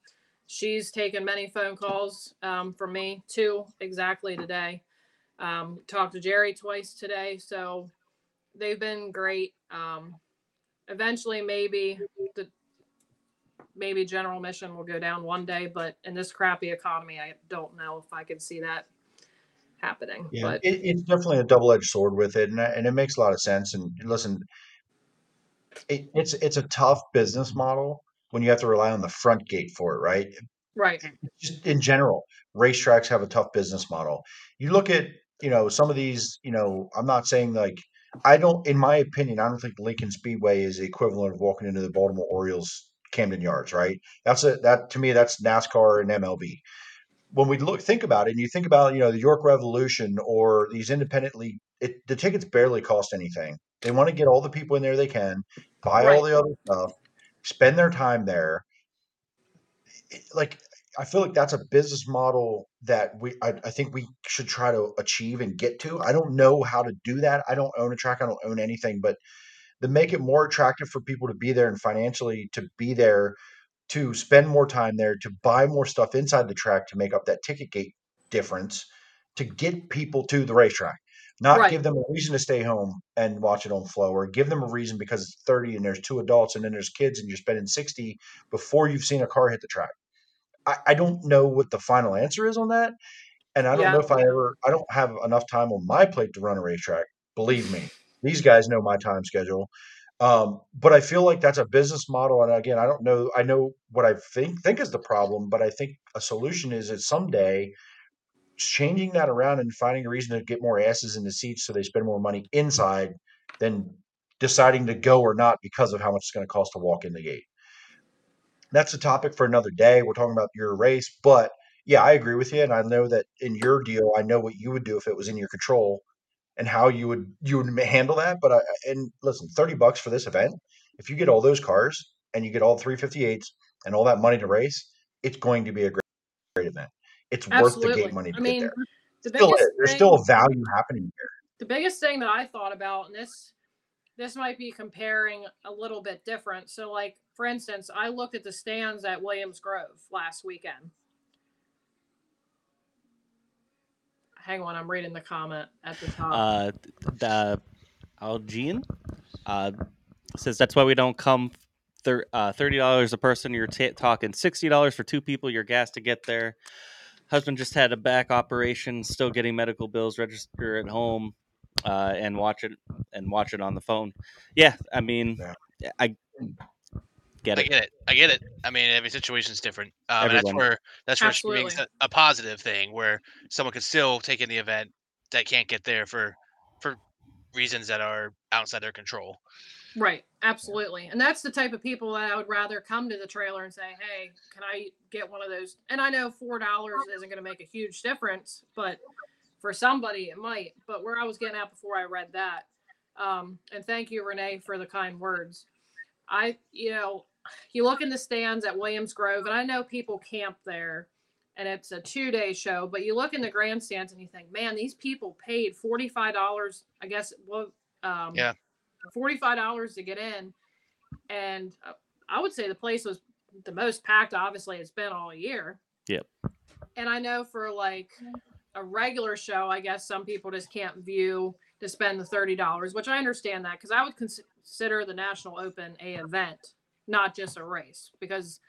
She's taken many phone calls um, from me, too, exactly today. Um, talked to Jerry twice today, so they've been great. Um, eventually, maybe the maybe general admission will go down one day, but in this crappy economy, I don't know if I can see that happening. Yeah, but it, it's definitely a double-edged sword with it, and, and it makes a lot of sense. And listen, it, it's it's a tough business model when you have to rely on the front gate for it, right? Right. Just in general, racetracks have a tough business model. You look at, you know, some of these, you know, I'm not saying like, I don't, in my opinion, I don't think Lincoln Speedway is the equivalent of walking into the Baltimore Orioles Camden Yards, right? That's a, that to me, that's NASCAR and M L B. When we look, think about it, and you think about, you know, the York Revolution or these independent league, it, the tickets barely cost anything. They want to get all the people in there they can, buy right. all the other stuff, spend their time there. It, like, I feel like that's a business model that we, I, I think we should try to achieve and get to. I don't know how to do that. I don't own a track. I don't own anything, but to make it more attractive for people to be there and financially to be there, to spend more time there, to buy more stuff inside the track, to make up that ticket gate difference, to get people to the racetrack. Not right. give them a reason to stay home and watch it on Flow, or give them a reason because it's thirty and there's two adults and then there's kids and you're spending sixty before you've seen a car hit the track. I, I don't know what the final answer is on that. And I don't yeah. know if I ever, I don't have enough time on my plate to run a racetrack. Believe me, these guys know my time schedule. Um, but I feel like that's a business model. And again, I don't know. I know what I think, think is the problem, but I think a solution is that someday changing that around and finding a reason to get more asses in the seats so they spend more money inside than deciding to go or not because of how much it's going to cost to walk in the gate. That's a topic for another day. We're talking about your race, but yeah, I agree with you. And I know that in your deal, I know what you would do if it was in your control and how you would, you would handle that. But I, and listen, thirty bucks for this event, if you get all those cars and you get all three fifty-eights and all that money to race, it's going to be a great, great event. It's Absolutely. worth the gate money to I get mean, there. The still, thing, there's still a value happening here. The biggest thing that I thought about, and this this might be comparing a little bit different. So, like, for instance, I looked at the stands at Williams Grove last weekend. Hang on, I'm reading the comment at the top. Uh, the Algene uh, says, that's why we don't come thir- uh, thirty dollars a person. You're t- talking sixty dollars for two people, your gas to get there. Husband just had a back operation, still getting medical bills, register at home, uh, and watch it and watch it on the phone. Yeah, I mean, yeah. I get it. I get it. I get it. I mean, every situation's different. Um, that's where that's where Absolutely. It makes a, a positive thing where someone could still take in the event that can't get there for for reasons that are outside their control. Right. Absolutely. And that's the type of people that I would rather come to the trailer and say, hey, can I get one of those? And I know four dollars isn't going to make a huge difference, but for somebody it might. But where I was getting at before I read that, um, and thank you, Renee, for the kind words. I, you know, you look in the stands at Williams Grove, and I know people camp there, and it's a two-day show, but you look in the grandstands and you think, man, these people paid forty-five dollars, I guess, well, um, yeah. forty-five dollars to get in, and I would say the place was the most packed, obviously, it's been all year. Yep. And I know for like a regular show, I guess some people just can't view to spend the thirty dollars, which I understand that, because I would consider the National Open a event, not just a race, because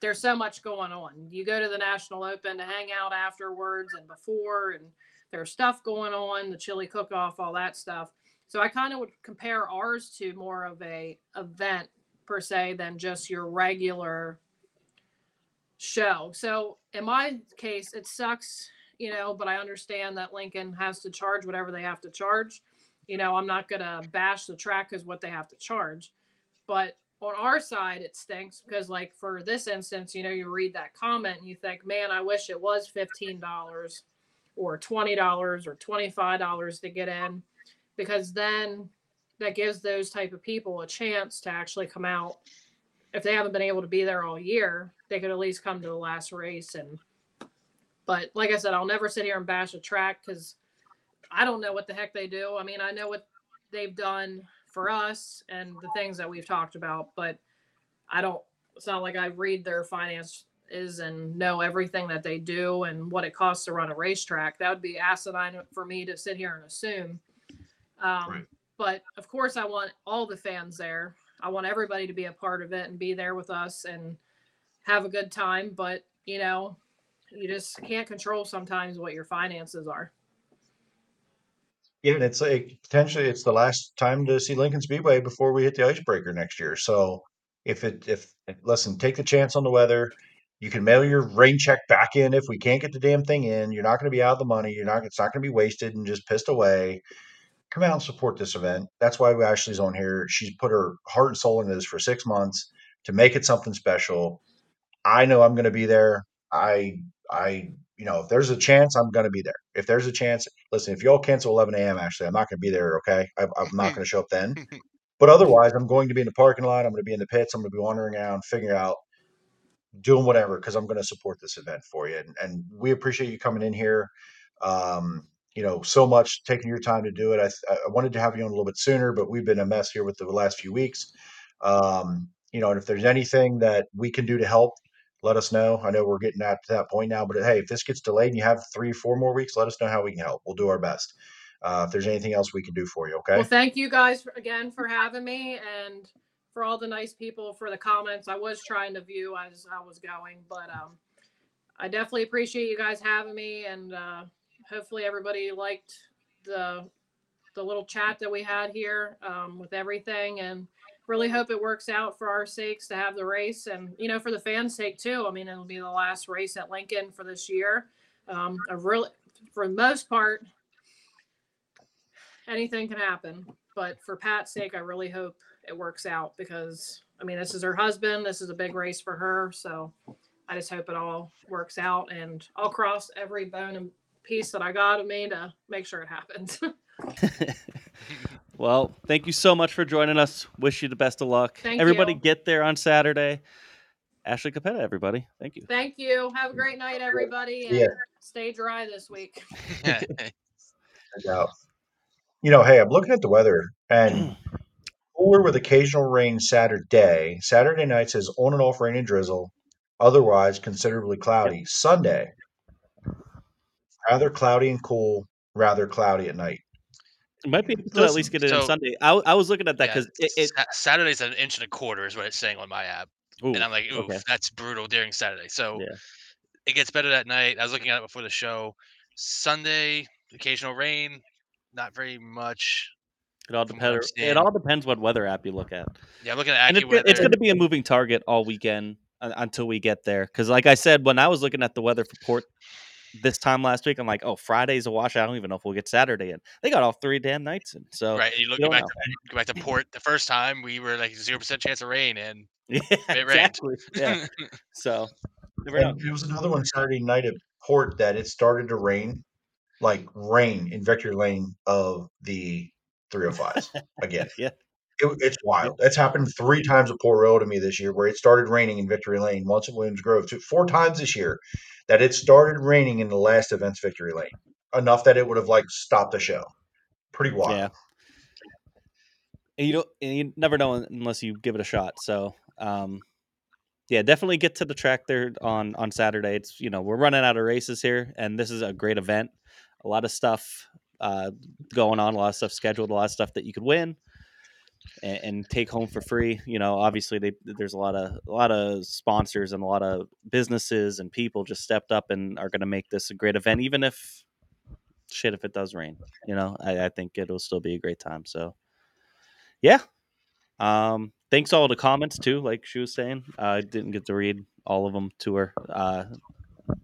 there's so much going on. You go to the National Open to hang out afterwards and before, and there's stuff going on, the chili cook-off, all that stuff. So I kind of would compare ours to more of a event per se than just your regular show. So in my case, it sucks, you know, but I understand that Lincoln has to charge whatever they have to charge. You know, I'm not going to bash the track because what they have to charge. But on our side, it stinks because, like, for this instance, you know, you read that comment and you think, man, I wish it was fifteen dollars or twenty dollars or twenty-five dollars to get in. Because then that gives those type of people a chance to actually come out. If they haven't been able to be there all year, they could at least come to the last race. And but like I said, I'll never sit here and bash a track because I don't know what the heck they do. I mean, I know what they've done for us and the things that we've talked about, but I don't. It's not like I read their finances and know everything that they do and what it costs to run a racetrack. That would be asinine for me to sit here and assume. Um, right. But of course I want all the fans there. I want everybody to be a part of it and be there with us and have a good time. But you know, you just can't control sometimes what your finances are. Yeah. And it's like, potentially it's the last time to see Lincoln Speedway before we hit the icebreaker next year. So if it, if listen, take the chance on the weather, you can mail your rain check back in. If we can't get the damn thing in, you're not going to be out of the money. You're not, it's not going to be wasted and just pissed away. Come out and support this event. That's why Ashley's on here. She's put her heart and soul into this for six months to make it something special. I know I'm going to be there. I, I, you know, if there's a chance, I'm going to be there. If there's a chance, listen, if y'all cancel eleven a.m., Ashley, I'm not going to be there. Okay. I, I'm not going to show up then, but otherwise I'm going to be in the parking lot. I'm going to be in the pits. I'm going to be wandering around, figuring out, doing whatever, because I'm going to support this event for you. And, and we appreciate you coming in here. Um, you know, so much taking your time to do it. I, I wanted to have you on a little bit sooner, but we've been a mess here with the last few weeks. Um, you know, and if there's anything that we can do to help, let us know. I know we're getting at that point now, but hey, if this gets delayed and you have three, four more weeks, let us know how we can help. We'll do our best. Uh, if there's anything else we can do for you, okay? Well, thank you guys for, again for having me, and for all the nice people for the comments. I was trying to view as I was going, but um, I definitely appreciate you guys having me, and uh, hopefully everybody liked the the little chat that we had here um, with everything, and really hope it works out for our sakes to have the race, and you know, for the fans' sake too. I mean, it'll be the last race at Lincoln for this year. Um, I really, for the most part, anything can happen, but for Pat's sake, I really hope it works out, because I mean, this is her husband. This is a big race for her. So I just hope it all works out, and I'll cross every bone and piece that I got of me to make sure it happens. Well, thank you so much for joining us. Wish you the best of luck. Thank everybody you. Get there on Saturday. Ashley Cappetta, everybody. Thank you. Thank you. Have a great night, everybody. And yeah. Stay dry this week. You know, hey, I'm looking at the weather, and cooler with occasional rain Saturday. Saturday night says on and off rain and drizzle, otherwise considerably cloudy. Sunday, rather cloudy and cool, rather cloudy at night. You might be able to Listen, at least get it so, in Sunday. I, I was looking at that because yeah, it, it, Saturday's an inch and a quarter is what it's saying on my app. Ooh, and I'm like, ooh, okay. That's brutal during Saturday. So yeah. It gets better that night. I was looking at it before the show. Sunday, occasional rain. Not very much. It all depends. It all depends what weather app you look at. Yeah, I'm looking at and it, it's going to be a moving target all weekend until we get there. Because, like I said, when I was looking at the weather for Port this time last week, I'm like, "Oh, Friday's a wash. I don't even know if we'll get Saturday in." They got all three damn nights in. So right, you look you back, to, go back to Port the first time, we were like zero percent chance of rain, and yeah, it exactly. rained. Yeah. So and it was another one Saturday night at Port that it started to rain. Like rain in Victory Lane of the three oh fives again. Yeah, it, it's wild. That's happened three times at Port Royal to me this year, where it started raining in Victory Lane, once at Williams Grove, two, four times this year that it started raining in the last event's Victory Lane enough that it would have like stopped the show. Pretty wild. Yeah, and you don't, and you never know unless you give it a shot. So, um, yeah, definitely get to the track there on on Saturday. It's you know we're running out of races here, and this is a great event. A lot of stuff uh, going on, a lot of stuff scheduled, a lot of stuff that you could win and, and take home for free. You know, obviously they, there's a lot of a lot of sponsors and a lot of businesses and people just stepped up and are going to make this a great event, even if shit if it does rain. You know, I, I think it'll still be a great time. So, yeah, um, thanks all the comments too. Like she was saying, I uh, didn't get to read all of them to her, uh,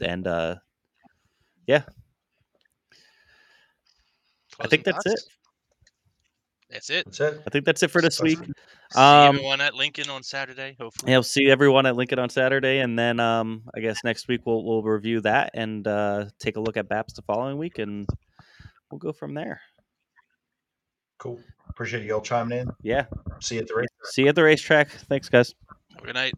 and uh, yeah. I think that's it. That's it. That's it. I think that's it for this week. See um, everyone at Lincoln on Saturday, hopefully. Yeah, we'll see everyone at Lincoln on Saturday, and then um, I guess next week we'll we'll review that and uh, take a look at BAPS the following week, and we'll go from there. Cool. Appreciate you all chiming in. Yeah. See you at the racetrack. See you at the racetrack. Thanks, guys. Have a good night.